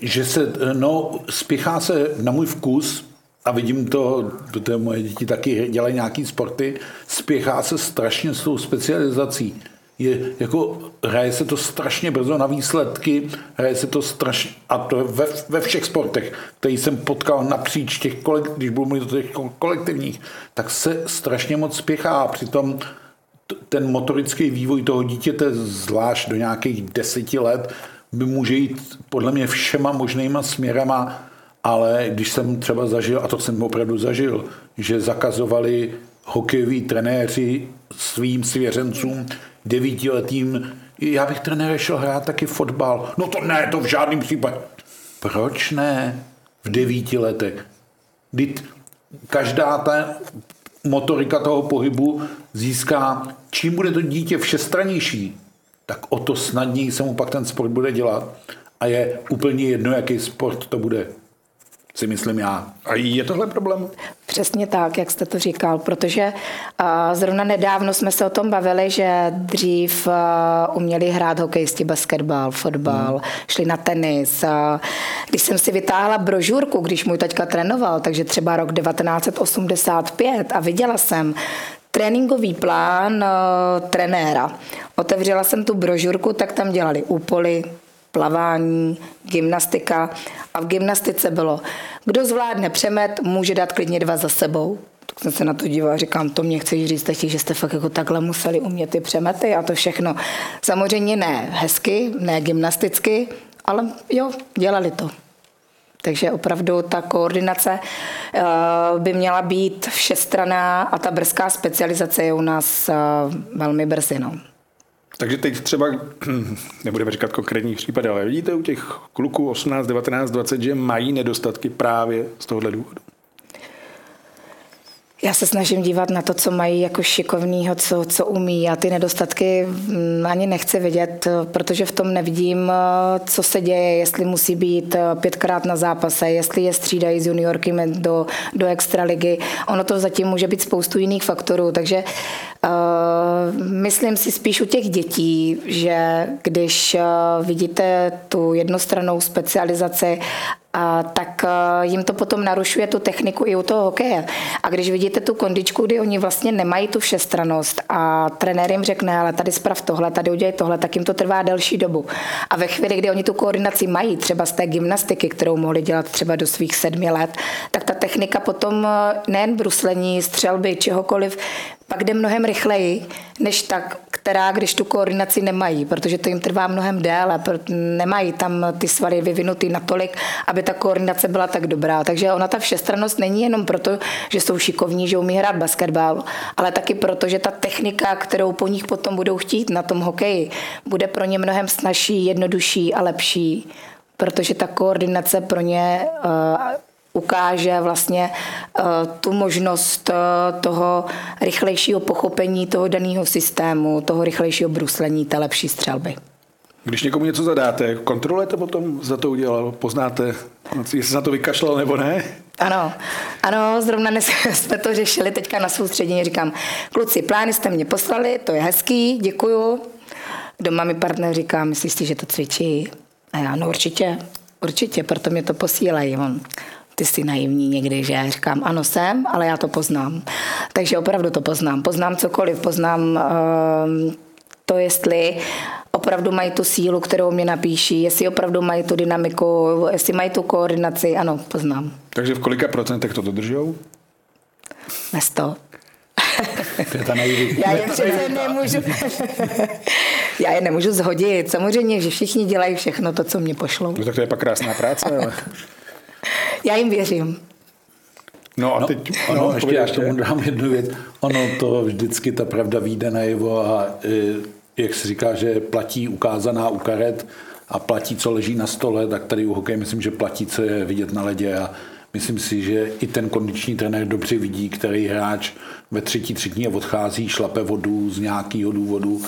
Že se, no, spěchá se na můj vkus, a vidím to, protože moje děti taky dělají nějaký sporty, spěchá se strašně s tou specializací. Je, jako, hraje se to strašně brzo na výsledky, hraje se to strašně, a to ve všech sportech, který jsem potkal napříč těch když budu mluvit o těch kolektivních, tak se strašně moc spěchá a přitom ten motorický vývoj toho dítěte, zvlášť do nějakých 10 let, by může jít podle mě všema možnýma směrama, ale když jsem třeba zažil, a to jsem opravdu zažil, že zakazovali hokejoví trenéři svým svěřencům 9letým, já bych trenér šel hrát taky fotbal. No to ne, to v žádném případě. Proč ne? V 9 letech. Každá ta motorika toho pohybu získá, čím bude to dítě všestrannější, tak o to snadněji se mu pak ten sport bude dělat. A je úplně jedno, jaký sport to bude. Si myslím já. A je tohle problém? Přesně tak, jak jste to říkal, protože zrovna nedávno jsme se o tom bavili, že dřív uměli hrát hokejisti basketbal, fotbal, šli na tenis. Když jsem si vytáhla brožurku, když můj taťka trénoval, takže třeba rok 1985 a viděla jsem tréninkový plán trenéra. Otevřela jsem tu brožurku, tak tam dělali úpoly, plavání, gymnastika a v gymnastice bylo, kdo zvládne přemet, může dát klidně 2 za sebou. Tak jsem se na to dívala, říkám, to mě chceš říct, že jste fakt jako takhle museli umět ty přemety a to všechno. Samozřejmě ne hezky, ne gymnasticky, ale jo, dělali to. Takže opravdu ta koordinace by měla být všestranná a ta brzká specializace je u nás velmi brzy, no. Takže teď třeba, nebudeme říkat konkrétní případy, ale vidíte u těch kluků 18, 19, 20, že mají nedostatky právě z tohohle důvodu? Já se snažím dívat na to, co mají jako šikovného, co umí a ty nedostatky ani nechci vidět, protože v tom nevidím, co se děje, jestli musí být 5krát na zápase, jestli je střídají z juniorky do extraligy. Ono to zatím může být spoustu jiných faktorů, takže Myslím si spíš u těch dětí, že když vidíte tu jednostrannou specializaci, tak jim to potom narušuje tu techniku i u toho hokeje. A když vidíte tu kondičku, kdy oni vlastně nemají tu všestrannost a trenér jim řekne, ale tady sprav tohle, tady udělej tohle, tak jim to trvá delší dobu. A ve chvíli, kdy oni tu koordinaci mají, třeba z té gymnastiky, kterou mohli dělat třeba do svých 7 let, tak ta technika potom nejen bruslení, střelby, čehokoliv, pak jde mnohem rychleji, než tak, která, když tu koordinaci nemají, protože to jim trvá mnohem déle, nemají tam ty svaly vyvinutý natolik, aby ta koordinace byla tak dobrá. Takže ona ta všestrannost není jenom proto, že jsou šikovní, že umí hrát basketbal, ale taky proto, že ta technika, kterou po nich potom budou chtít na tom hokeji, bude pro ně mnohem snazší, jednodušší a lepší, protože ta koordinace pro ně ukáže vlastně tu možnost toho rychlejšího pochopení toho daného systému, toho rychlejšího bruslení, té lepší střelby. Když někomu něco zadáte, kontrolujete potom, zda to udělal, poznáte, jestli se na to vykašlal nebo ne? Ano, zrovna dnes jsme to řešili teďka na soustředění. Říkám, kluci, plány jste mě poslali, to je hezký, děkuju. Doma mi partner říká, myslíš si, že to cvičí? A já, no určitě, proto mě to posílají. Ty jsi naivní někdy, že? Říkám, ano jsem, ale já to poznám. Takže opravdu to poznám. Poznám cokoliv, poznám to, jestli opravdu mají tu sílu, kterou mě napíší, jestli opravdu mají tu dynamiku, jestli mají tu koordinaci, ano, poznám. Takže v kolika procentech to dodržou? 100%. Já je přece nemůžu. Já je nemůžu zhodit. Samozřejmě, že všichni dělají všechno to, co mě pošlou. No, tak to je pak krásná práce, ale... Já jim věřím. No a teď... Ano, ještě já tomu dám jednu věc. Ono to vždycky, ta pravda vyjde najevo a jak se říká, že platí ukázaná u karet a platí, co leží na stole, tak tady u hokeje myslím, že platí, co je vidět na ledě a myslím si, že i ten kondiční trenér dobře vidí, který hráč ve třetí třetině odchází, šlape vodu z nějakého důvodu,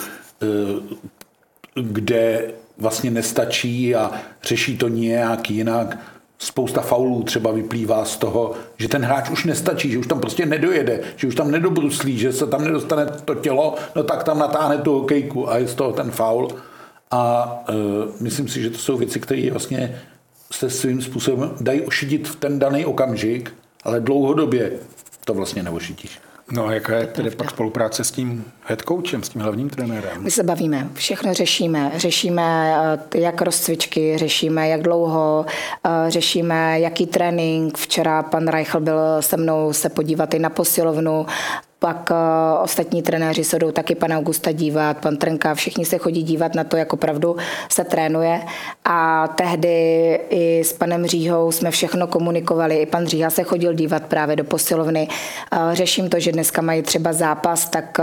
kde vlastně nestačí a řeší to nějak jinak. Spousta faulů třeba vyplývá z toho, že ten hráč už nestačí, že už tam prostě nedojede, že už tam nedobruslí, že se tam nedostane to tělo, no tak tam natáhne tu hokejku a je z toho ten faul. A myslím si, že to jsou věci, které vlastně se svým způsobem dají ošidit v ten daný okamžik, ale dlouhodobě to vlastně neošidíš. No a jaká je tedy pak spolupráce s tím head coachem, s tím hlavním trenérem? My se bavíme, všechno řešíme. Řešíme jak rozcvičky, řešíme jak dlouho, řešíme jaký trénink. Včera pan Reichl byl se mnou se podívat i na posilovnu. Pak ostatní trenéři se jdou taky pana Augusta dívat, pan Trnka, všichni se chodí dívat na to, jak opravdu se trénuje. A tehdy i s panem Říhou jsme všechno komunikovali. I pan Říha se chodil dívat právě do posilovny. Řeším to, že dneska mají třeba zápas, tak,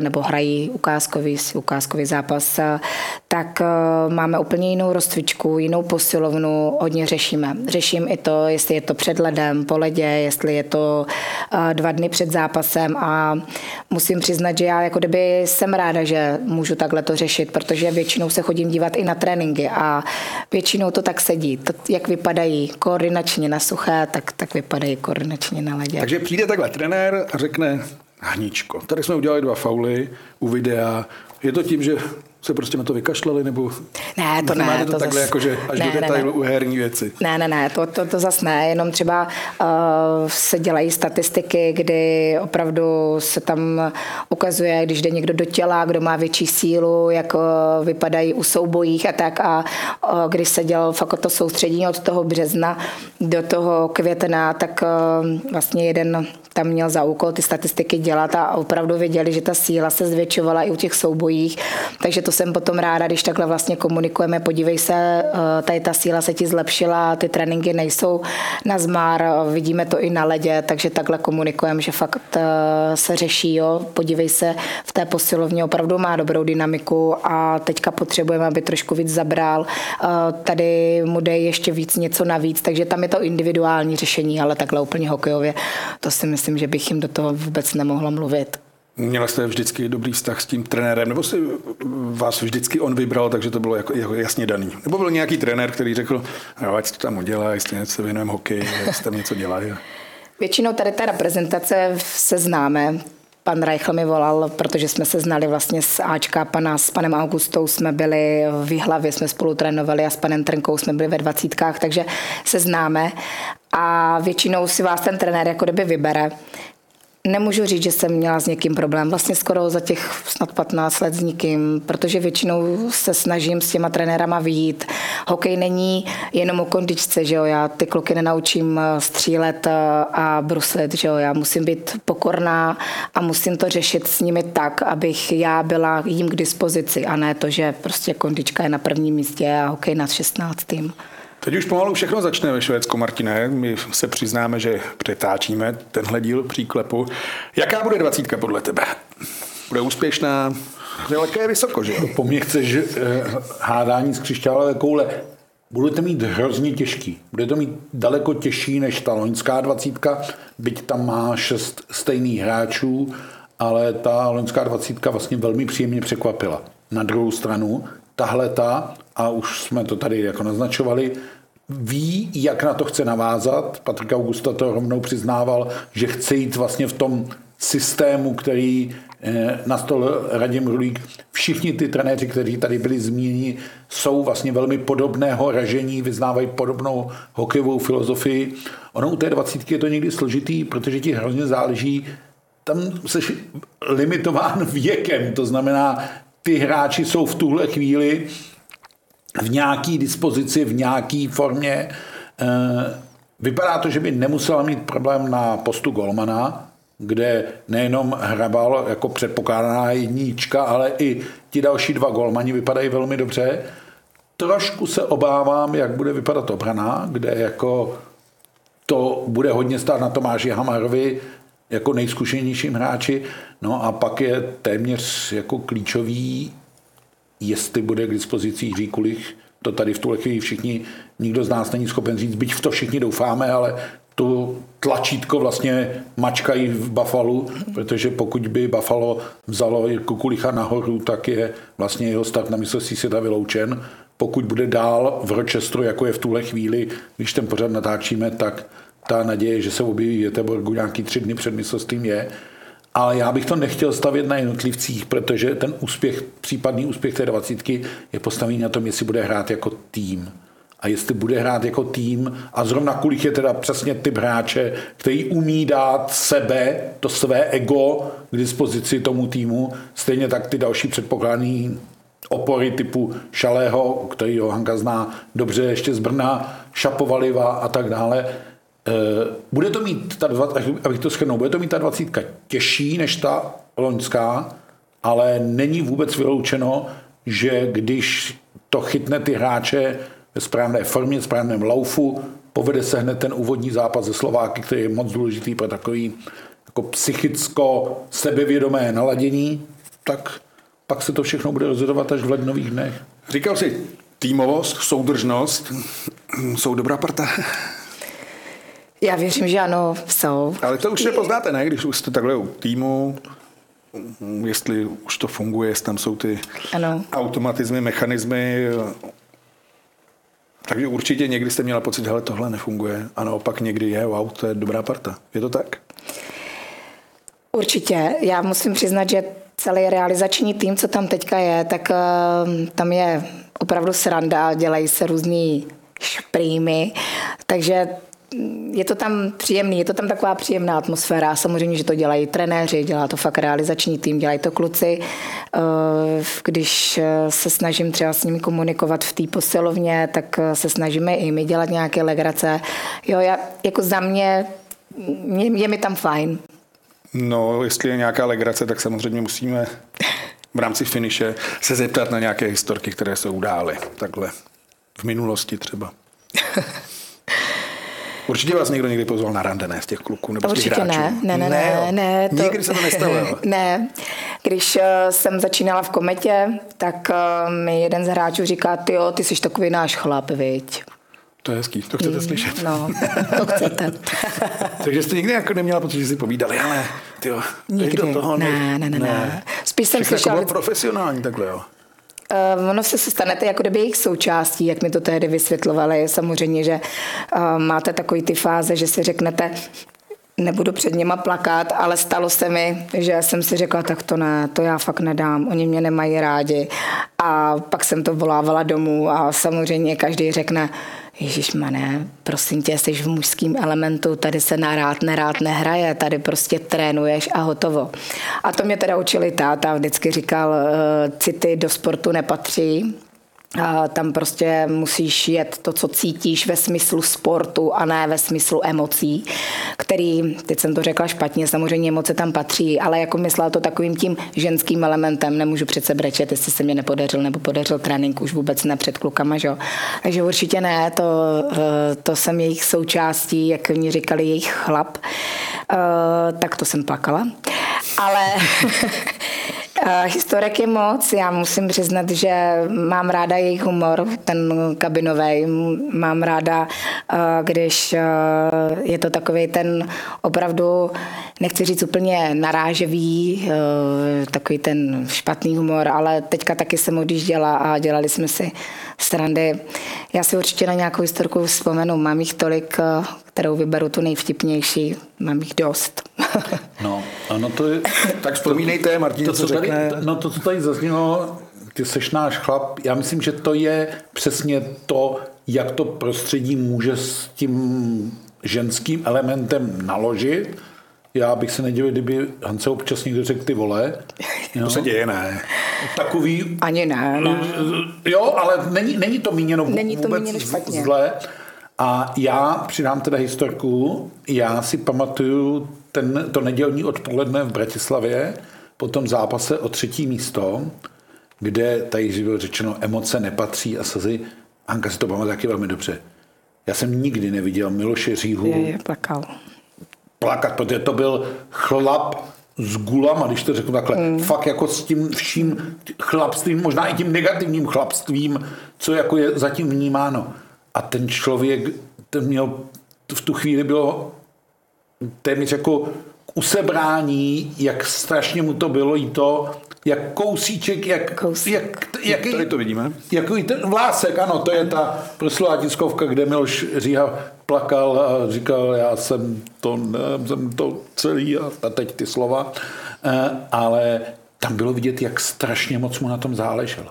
nebo hrají ukázkový zápas, tak máme úplně jinou rozcvičku, jinou posilovnu, hodně řešíme. Řeším i to, jestli je to před ledem, po ledě, jestli je to 2 dny před zápasem. A musím přiznat, že já jako kdyby jsem ráda, že můžu takhle to řešit, protože většinou se chodím dívat i na tréninky a většinou to tak sedí. To, jak vypadají koordinačně na suché, tak vypadají koordinačně na ledě. Takže přijde takhle trenér a řekne, Haničko, tady jsme udělali 2 fauly u videa, je to tím, že se prostě na to vykašlali, nebo... Ne, to ne. To takhle zas... jakože až do detailu u herní věci. Ne, to zas ne, jenom třeba se dělají statistiky, kdy opravdu se tam ukazuje, když jde někdo do těla, kdo má větší sílu, jak vypadají u soubojích a tak. A když se dělal fakt to soustředění od toho března do toho května, tak vlastně jeden tam měl za úkol ty statistiky dělat a opravdu věděli, že ta síla se zvětšovala i u těch soubojích, takže to jsem potom ráda, když takhle vlastně komunikujeme, podívej se, tady ta síla se ti zlepšila, ty tréninky nejsou na zmar, vidíme to i na ledě, takže takhle komunikujeme, že fakt se řeší, jo. Podívej se, v té posilovně opravdu má dobrou dynamiku a teďka potřebujeme, aby trošku víc zabral, tady mu dej ještě víc něco navíc, takže tam je to individuální řešení, ale takhle úplně hokejově, to si myslím, že bych jim do toho vůbec nemohla mluvit. Měla jste vždycky dobrý vztah s tím trenérem, nebo si vás vždycky on vybral, takže to bylo jako jasně daný? Nebo byl nějaký trenér, který řekl, ať to tam udělá, jestli něco věnujeme hokeji, jestli tam něco dělá? Většinou tady ta reprezentace se známe. Pan Reichl mi volal, protože jsme se znali vlastně z Ačka, s panem Augustou jsme byli v Jihlavě, jsme spolu trénovali a s panem Trnkou jsme byli ve 20, takže se známe a většinou si vás ten trenér jako kdyby vybere. Nemůžu říct, že jsem měla s někým problém, vlastně skoro za těch snad 15 let s nikým, protože většinou se snažím s těma trenérama vyjít. Hokej není jenom o kondičce, že jo, já ty kluky nenaučím střílet a bruslit, že jo, já musím být pokorná a musím to řešit s nimi tak, abych já byla jim k dispozici a ne to, že prostě kondička je na prvním místě a hokej na 16. Teď už pomalu všechno začne ve Švédsku, Martine. My se přiznáme, že přetáčíme tenhle díl příklepu. Jaká bude 20 podle tebe? Bude úspěšná? Daleko je vysoko, že jo? Po mně chceš hádání z křišťálové koule. Bude to mít hrozně těžký. Bude to mít daleko těžší než ta loňská 20, byť tam má 6 stejných hráčů, ale ta loňská 20 vlastně velmi příjemně překvapila. Na druhou stranu, tahleta, a už jsme to tady jako naznačovali, ví, jak na to chce navázat. Patrik Augusta to rovnou přiznával, že chce jít vlastně v tom systému, který nastolil Radim Rulík. Všichni ty trenéři, kteří tady byli zmíněni, jsou vlastně velmi podobného ražení, vyznávají podobnou hokejovou filozofii. Ono u té 20 je to někdy složitý, protože ti hrozně záleží. Tam seš limitován věkem, to znamená, ty hráči jsou v tuhle chvíli v nějaký dispozici, v nějaký formě. Vypadá to, že by nemusela mít problém na postu golmana, kde nejenom Hrabal jako předpokládaná jednička, ale i ti další dva golmani vypadají velmi dobře. Trošku se obávám, jak bude vypadat obrana, kde jako to bude hodně stát na Tomáši Hamarovi jako nejzkušenějším hráči. No a pak je téměř jako klíčový, jestli bude k dispozici Hříkulich. To tady v tuhle chvíli všichni, nikdo z nás není schopen říct, byť v to všichni doufáme, ale to tlačítko vlastně mačkají v Buffalu, protože pokud by Buffalo vzalo Kukulicha nahoru, tak je vlastně jeho start na mistrovství světa vyloučen. Pokud bude dál v Rochesteru, jako je v tuhle chvíli, když ten pořad natáčíme, tak ta naděje, že se objeví v Göteborgu nějaký 3 dny před mistrovstvím je. Ale já bych to nechtěl stavět na jednotlivcích, protože ten úspěch, případný úspěch té 20 je postavený na tom, jestli bude hrát jako tým. A jestli bude hrát jako tým, a zrovna Kulich je teda přesně typ hráče, který umí dát sebe, to své ego k dispozici tomu týmu, stejně tak ty další předpokládaný opory typu Šalého, kterýho Hanka zná dobře ještě z Brna, Šapovaliva a tak dále. Bude to mít ta 20, abych to shrnul, bude to mít ta 20 těžší než ta loňská, ale není vůbec vyloučeno, že když to chytne ty hráče ve správné formě, v správném laufu, povede se hned ten úvodní zápas ze Slováky, který je moc důležitý pro takový jako psychicko sebevědomé naladění, tak pak se to všechno bude rozhodovat až v lednových dnech. Říkal jsi týmovost, soudržnost, jsou dobrá parta. Já věřím, že ano, jsou. Ale to určitě poznáte, ne? Když už jste takhle u týmu, jestli už to funguje, jestli tam jsou ty automatizmy, mechanismy. Takže určitě někdy jste měla pocit, hele, tohle nefunguje. A naopak někdy je, wow, to je dobrá parta. Je to tak? Určitě. Já musím přiznat, že celý realizační tým, co tam teďka je, tak tam je opravdu sranda, dělají se různý šprýmy, takže je to tam příjemný, je to tam taková příjemná atmosféra. Samozřejmě, že to dělají trenéři, dělá to fakt realizační tým, dělají to kluci. Když se snažím třeba s nimi komunikovat v té posilovně, tak se snažíme i my dělat nějaké legrace. Jo, jako za mě, je mi tam fajn. No, jestli je nějaká legrace, tak samozřejmě musíme v rámci finiše se zeptat na nějaké historky, které se udály. Takhle. V minulosti třeba. Určitě vás někdo někdy pozval na rande, ne, z těch kluků nebo určitě z těch hráčů? Určitě ne. Nikdy se to nestalo. Ne. Když jsem začínala v Kometě, tak mi jeden z hráčů říká, tyjo, ty jsi takový náš chlap, viď? To je hezký, to chcete slyšet. No, to chcete. Takže jste nikdy jako neměla pocit, že si povídali, ale tyjo, teď do toho. Ne. Spíš jsem slyšela. Všechno profesionální takhle, jo. Ono se stanete jako kdyby jejich součástí, jak mi to tehdy vysvětlovali. Samozřejmě, že máte takový ty fáze, že si řeknete, nebudu před nima plakat, ale stalo se mi, že jsem si řekla, tak to ne, to já fakt nedám, oni mě nemají rádi. A pak jsem to volávala domů a samozřejmě každý řekne, ježišmane, prosím tě, jsi v mužském elementu, tady se rád nehraje, tady prostě trénuješ a hotovo. A to mě teda učili táta, vždycky říkal, city do sportu nepatří. A tam prostě musíš jet to, co cítíš ve smyslu sportu a ne ve smyslu emocí, který, teď jsem to řekla špatně, samozřejmě emoce tam patří, ale jako myslela to takovým tím ženským elementem, nemůžu přece brečet, jestli se mě nepodařil nebo podařil trénink, už vůbec ne před klukama, že jo. Takže určitě ne, to jsem jejich součástí, jak mi říkali jejich chlap, tak to jsem plakala, ale... Historek je moc, já musím přiznat, že mám ráda jejich humor, ten kabinový, mám ráda, když je to takovej ten opravdu, nechci říct úplně naráževý, takový ten špatný humor, ale teďka taky jsem odjížděla a dělali jsme si srandy. Já si určitě na nějakou historku vzpomenu, mám jich tolik, kterou vyberu tu nejvtipnější, mám jich dost. No to je... Tak vzpomínejte, Martin, to, co řekne. To, co tady zaznělo, ty seš náš chlap, já myslím, že to je přesně to, jak to prostředí může s tím ženským elementem naložit. Já bych se nedělil, kdyby Hance občas někdo řekl, ty vole. Jo. To se děje, ne. Takový... Ani ne. Jo, ale není to míněno vůbec špatně. Zle. A já přidám teda historku, já si pamatuju to nedělní odpoledne v Bratislavě po tom zápase o 3. místo, kde tady bylo řečeno, emoce nepatří a slzy. Hanka si to pamatuje taky velmi dobře. Já jsem nikdy neviděl Miloše Říhu plakat, protože to byl chlap s gulama, když to řeknu takhle. Fakt jako s tím vším chlapstvím, možná i tím negativním chlapstvím, co jako je zatím vnímáno. A ten člověk, ten měl, v tu chvíli bylo téměř jako k usebrání, jak strašně mu to bylo jí to, jak kousíček, Tady to vidíme. Jaký ten vlásek, ano, to je ta proslulá tiskovka, kde Miloš Říha plakal a říkal, já jsem to celý a teď ty slova. Ale tam bylo vidět, jak strašně moc mu na tom záleželo.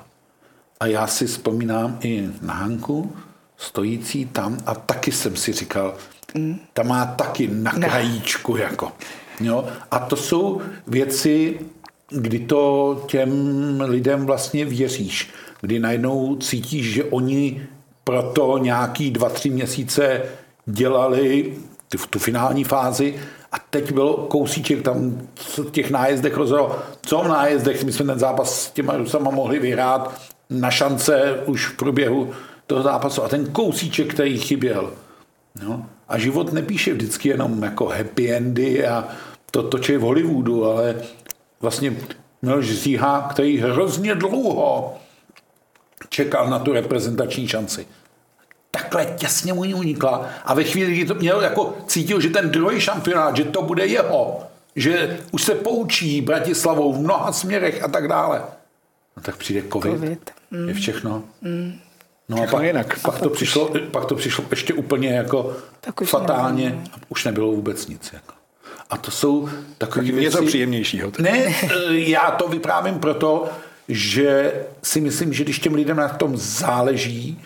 A já si vzpomínám i na Hanku, stojící tam a taky jsem si říkal, ta má taky na krajíčku jako. Jo? A to jsou věci, kdy to těm lidem vlastně věříš, kdy najednou cítíš, že oni proto nějaký 2-3 měsíce dělali tu finální fázi a teď bylo kousíček tam v těch nájezdech rozhodlo, co v nájezdech, my jsme ten zápas s těma Rusama mohli vyhrát na šance už v průběhu toho zápasu a ten kousíček, který chyběl. No. A život nepíše vždycky jenom jako happy endy a to točí v Hollywoodu, ale vlastně Miloš Říha, který hrozně dlouho čekal na tu reprezentační šanci. Takhle těsně mu ji unikla a ve chvíli, kdy to měl, jako cítil, že ten druhý šampionát, že to bude jeho, že už se poučí Bratislavou v mnoha směrech a tak dále. No tak přijde covid. Je všechno. No a pak to přišlo ještě úplně jako fatálně. Už nebylo vůbec nic. Jako. A to jsou takové věci... Něco příjemnějšího. Ne, já to vyprávím proto, že si myslím, že když těm lidem na tom záleží,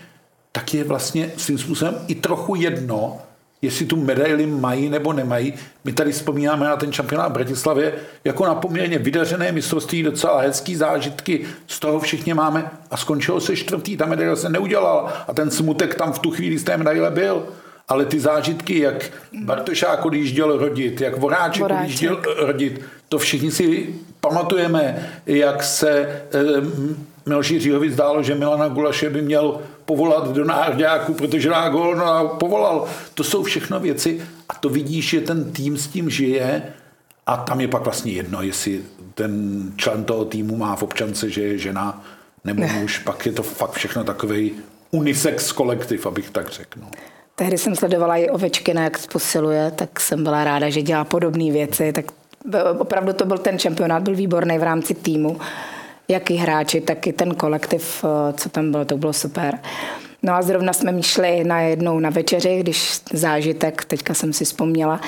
tak je vlastně svým způsobem i trochu jedno, jestli tu medaili mají nebo nemají. My tady vzpomínáme na ten šampionát v Bratislavě jako na poměrně vydařené mistrovství, docela hezký zážitky, z toho všichni máme a skončilo se 4. Ta medaile se neudělala a ten smutek tam v tu chvíli z té medaile byl. Ale ty zážitky, jak Bartošák odjížděl rodit, jak Voráček odjížděl rodit, to všichni si pamatujeme, jak se Miloši Říhovi zdálo, že Milana Gulaše by měl povolat do národňáku, protože dá gól, no povolal. To jsou všechno věci a to vidíš, že ten tým s tím žije a tam je pak vlastně jedno, jestli ten člen toho týmu má v občance, že je žena nebo muž, pak je to fakt všechno takovej unisex kolektiv, abych tak řekl. Tehdy jsem sledovala i Ovečkina, jak posiluje, tak jsem byla ráda, že dělá podobné věci, tak opravdu to byl ten šampionát, byl výborný v rámci týmu. Jak i hráči, tak i ten kolektiv, co tam bylo, to bylo super. No a zrovna jsme mi šli najednou na večeři, když zážitek, teďka jsem si vzpomněla.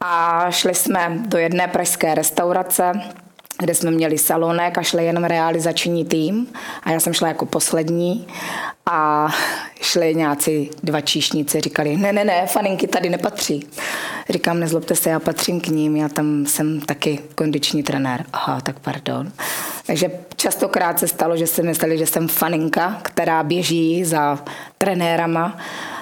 A šli jsme do jedné pražské restaurace, kde jsme měli salonek a šli jenom realizační tým. A já jsem šla jako poslední a šli nějací dva číšníci, říkali, ne, faninky tady nepatří. Říkám, nezlobte se, já patřím k ním, já tam jsem taky kondiční trenér. Aha, tak pardon. Takže častokrát se stalo, že si mysleli, že jsem faninka, která běží za trenérama,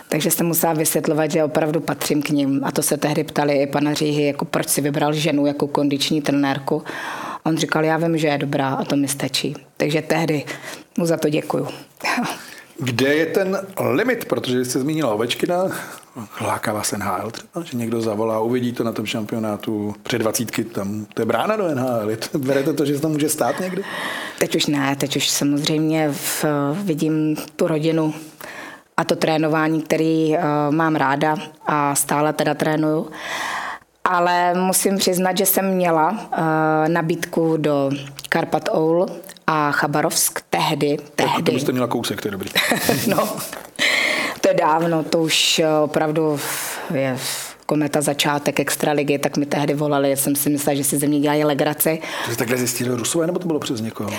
takže jsem musela vysvětlovat, že opravdu patřím k ním. A to se tehdy ptali i pana Říhy, jako proč si vybral ženu jako kondiční trenérku. A on říkal, já vím, že je dobrá a to mi stačí. Takže tehdy mu za to děkuju. Kde je ten limit? Protože jste zmínila Ovečkina, láká vás NHL třeba, že někdo zavolá, uvidí to na tom šampionátu před 20, tam to je brána do NHL. Berete to, že se tam může stát někdy? Teď už ne, teď už samozřejmě vidím tu rodinu a to trénování, který mám ráda a stále teda trénuju. Ale musím přiznat, že jsem měla nabídku do Karpat Oul a Chabarovsk tehdy. To byste měla kousek, to je dobrý. No, to je dávno, to už opravdu je Kometa začátek extraligy, tak mi tehdy volali, já jsem si myslela, že si ze mě dělají legraci. To takhle zjistili Rusové, nebo to bylo přes někoho?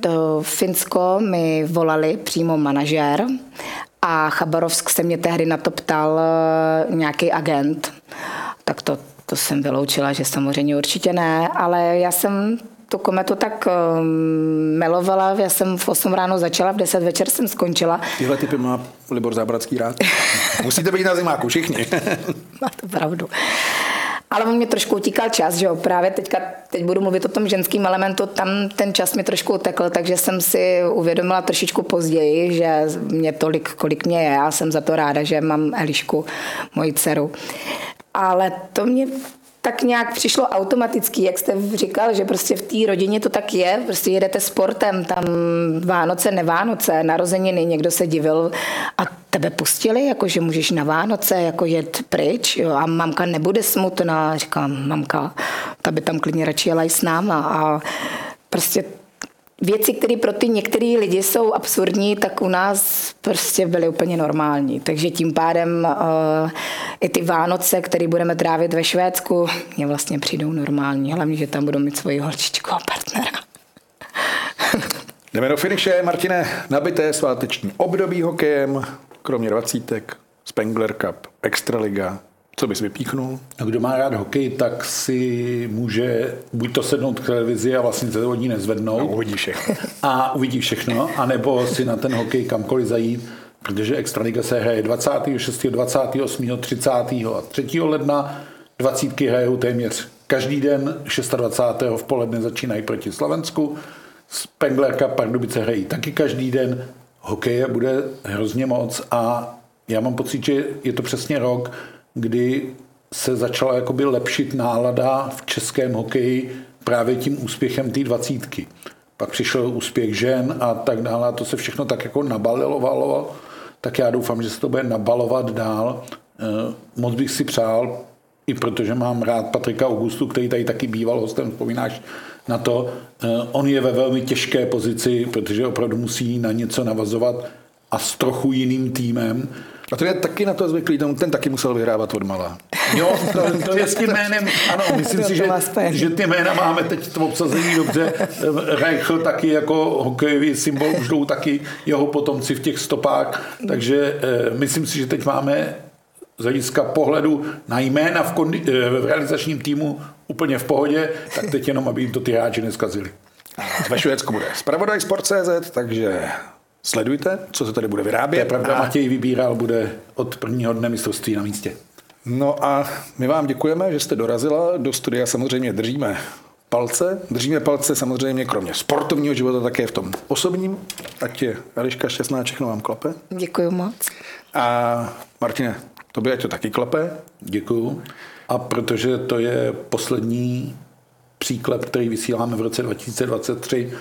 Do Finsko mi volali přímo manažér a Chabarovsk se mě tehdy na to ptal nějaký agent. Tak to jsem vyloučila, že samozřejmě určitě ne, ale já jsem tu Kometu tak milovala, já jsem v 8 ráno začala, v 10 večer jsem skončila. Tyhle typy má Libor Zábranský rád. Musíte být na zimáku, všichni. Máte pravdu. Ale on mě trošku utíkal čas, že jo, právě teď budu mluvit o tom ženském elementu, tam ten čas mi trošku utekl, takže jsem si uvědomila trošičku později, že mě tolik, kolik mě je, a jsem za to ráda, že mám Elišku, moji dceru. Ale to mě tak nějak přišlo automaticky, jak jste říkal, že prostě v té rodině to tak je, prostě jedete sportem, tam Vánoce, nevánoce, narozeniny, někdo se divil a tebe pustili, jako že můžeš na Vánoce jako jet pryč, jo, a mamka nebude smutná, říkám, mamka, ta by tam klidně radši jela i s náma a prostě věci, které pro ty některý lidi jsou absurdní, tak u nás prostě byly úplně normální. Takže tím pádem i ty Vánoce, které budeme trávit ve Švédsku, mě vlastně přijdou normální. Hlavně, že tam budou mít svoji holčičku a partnera. Jdeme do finiše. Martine, nabité sváteční období hokejem, kromě 20, Spengler Cup, Extraliga. Co bys vypíchnul? No, kdo má rád hokej, tak si může buď to sednout k televizi a vlastně se to od ní nezvednout. No, uvidí všechno. A uvidí všechno, anebo si na ten hokej kamkoliv zajít, protože Extraliga se hraje 26., 28., 30. a 3. ledna. 20 hrajou téměř každý den, 26. v poledne začínají proti Slovensku. Spengler Cup Pardubice hrají taky každý den. Hokeje bude hrozně moc a já mám pocit, že je to přesně rok, kdy se začala jakoby lepšit nálada v českém hokeji právě tím úspěchem té 20. Pak přišel úspěch žen a tak dále, a to se všechno tak jako nabalovalo, tak já doufám, že se to bude nabalovat dál. Moc bych si přál, i protože mám rád Patrika Augustu, který tady taky býval hostem, vzpomínáš na to, on je ve velmi těžké pozici, protože opravdu musí na něco navazovat a s trochu jiným týmem. A to je taky na to zvyklý, ten taky musel vyhrávat od malá. Jo, to je s tím jménem, ano, myslím si, že ty jména máme teď to obsazení dobře. Reichl taky jako hokejový symbol, už jdou taky jeho potomci v těch stopách, takže myslím si, že teď máme z hlediska pohledu na jména v realizačním týmu úplně v pohodě, tak teď jenom, aby jim to ty hráči neskazili. Ve Švédsku bude zpravodaj Sport.cz, takže sledujte, co se tady bude vyrábět. To je pravda, Matěj Vybíral bude od prvního dne mistrovství na místě. No a my vám děkujeme, že jste dorazila do studia. Samozřejmě držíme palce. Držíme palce samozřejmě kromě sportovního života také v tom osobním. Ať je Eliška šťastná, všechno vám klape. Děkuju moc. A Martine, tobě ať to taky klape. Děkuju. A protože to je poslední příklep, který vysíláme v roce 2023,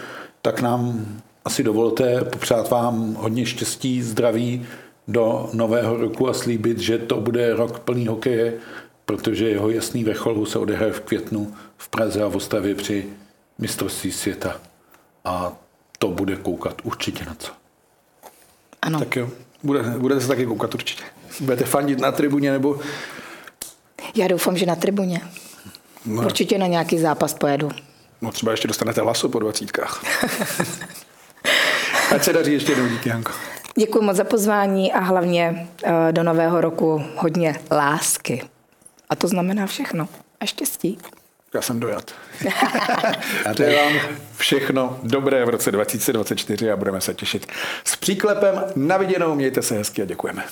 tak nám asi dovolte popřát vám hodně štěstí, zdraví do nového roku a slíbit, že to bude rok plný hokeje, protože jeho jasný vrchol se odehraje v květnu v Praze a v Ostravě při mistrovství světa. A to bude koukat určitě na co. Ano. Tak jo, budete se taky koukat určitě. Budete fandit na tribuně nebo... Já doufám, že na tribuně. No. Určitě na nějaký zápas pojedu. No třeba ještě dostanete hlasu po 20. Ať se daří ještě jednou, díky, Hanko. Děkuji moc za pozvání a hlavně do nového roku hodně lásky. A to znamená všechno. A štěstí. Já jsem dojat. Přeji vám všechno dobré v roce 2024 a budeme se těšit s příklepem. Na viděnou, mějte se hezky a děkujeme.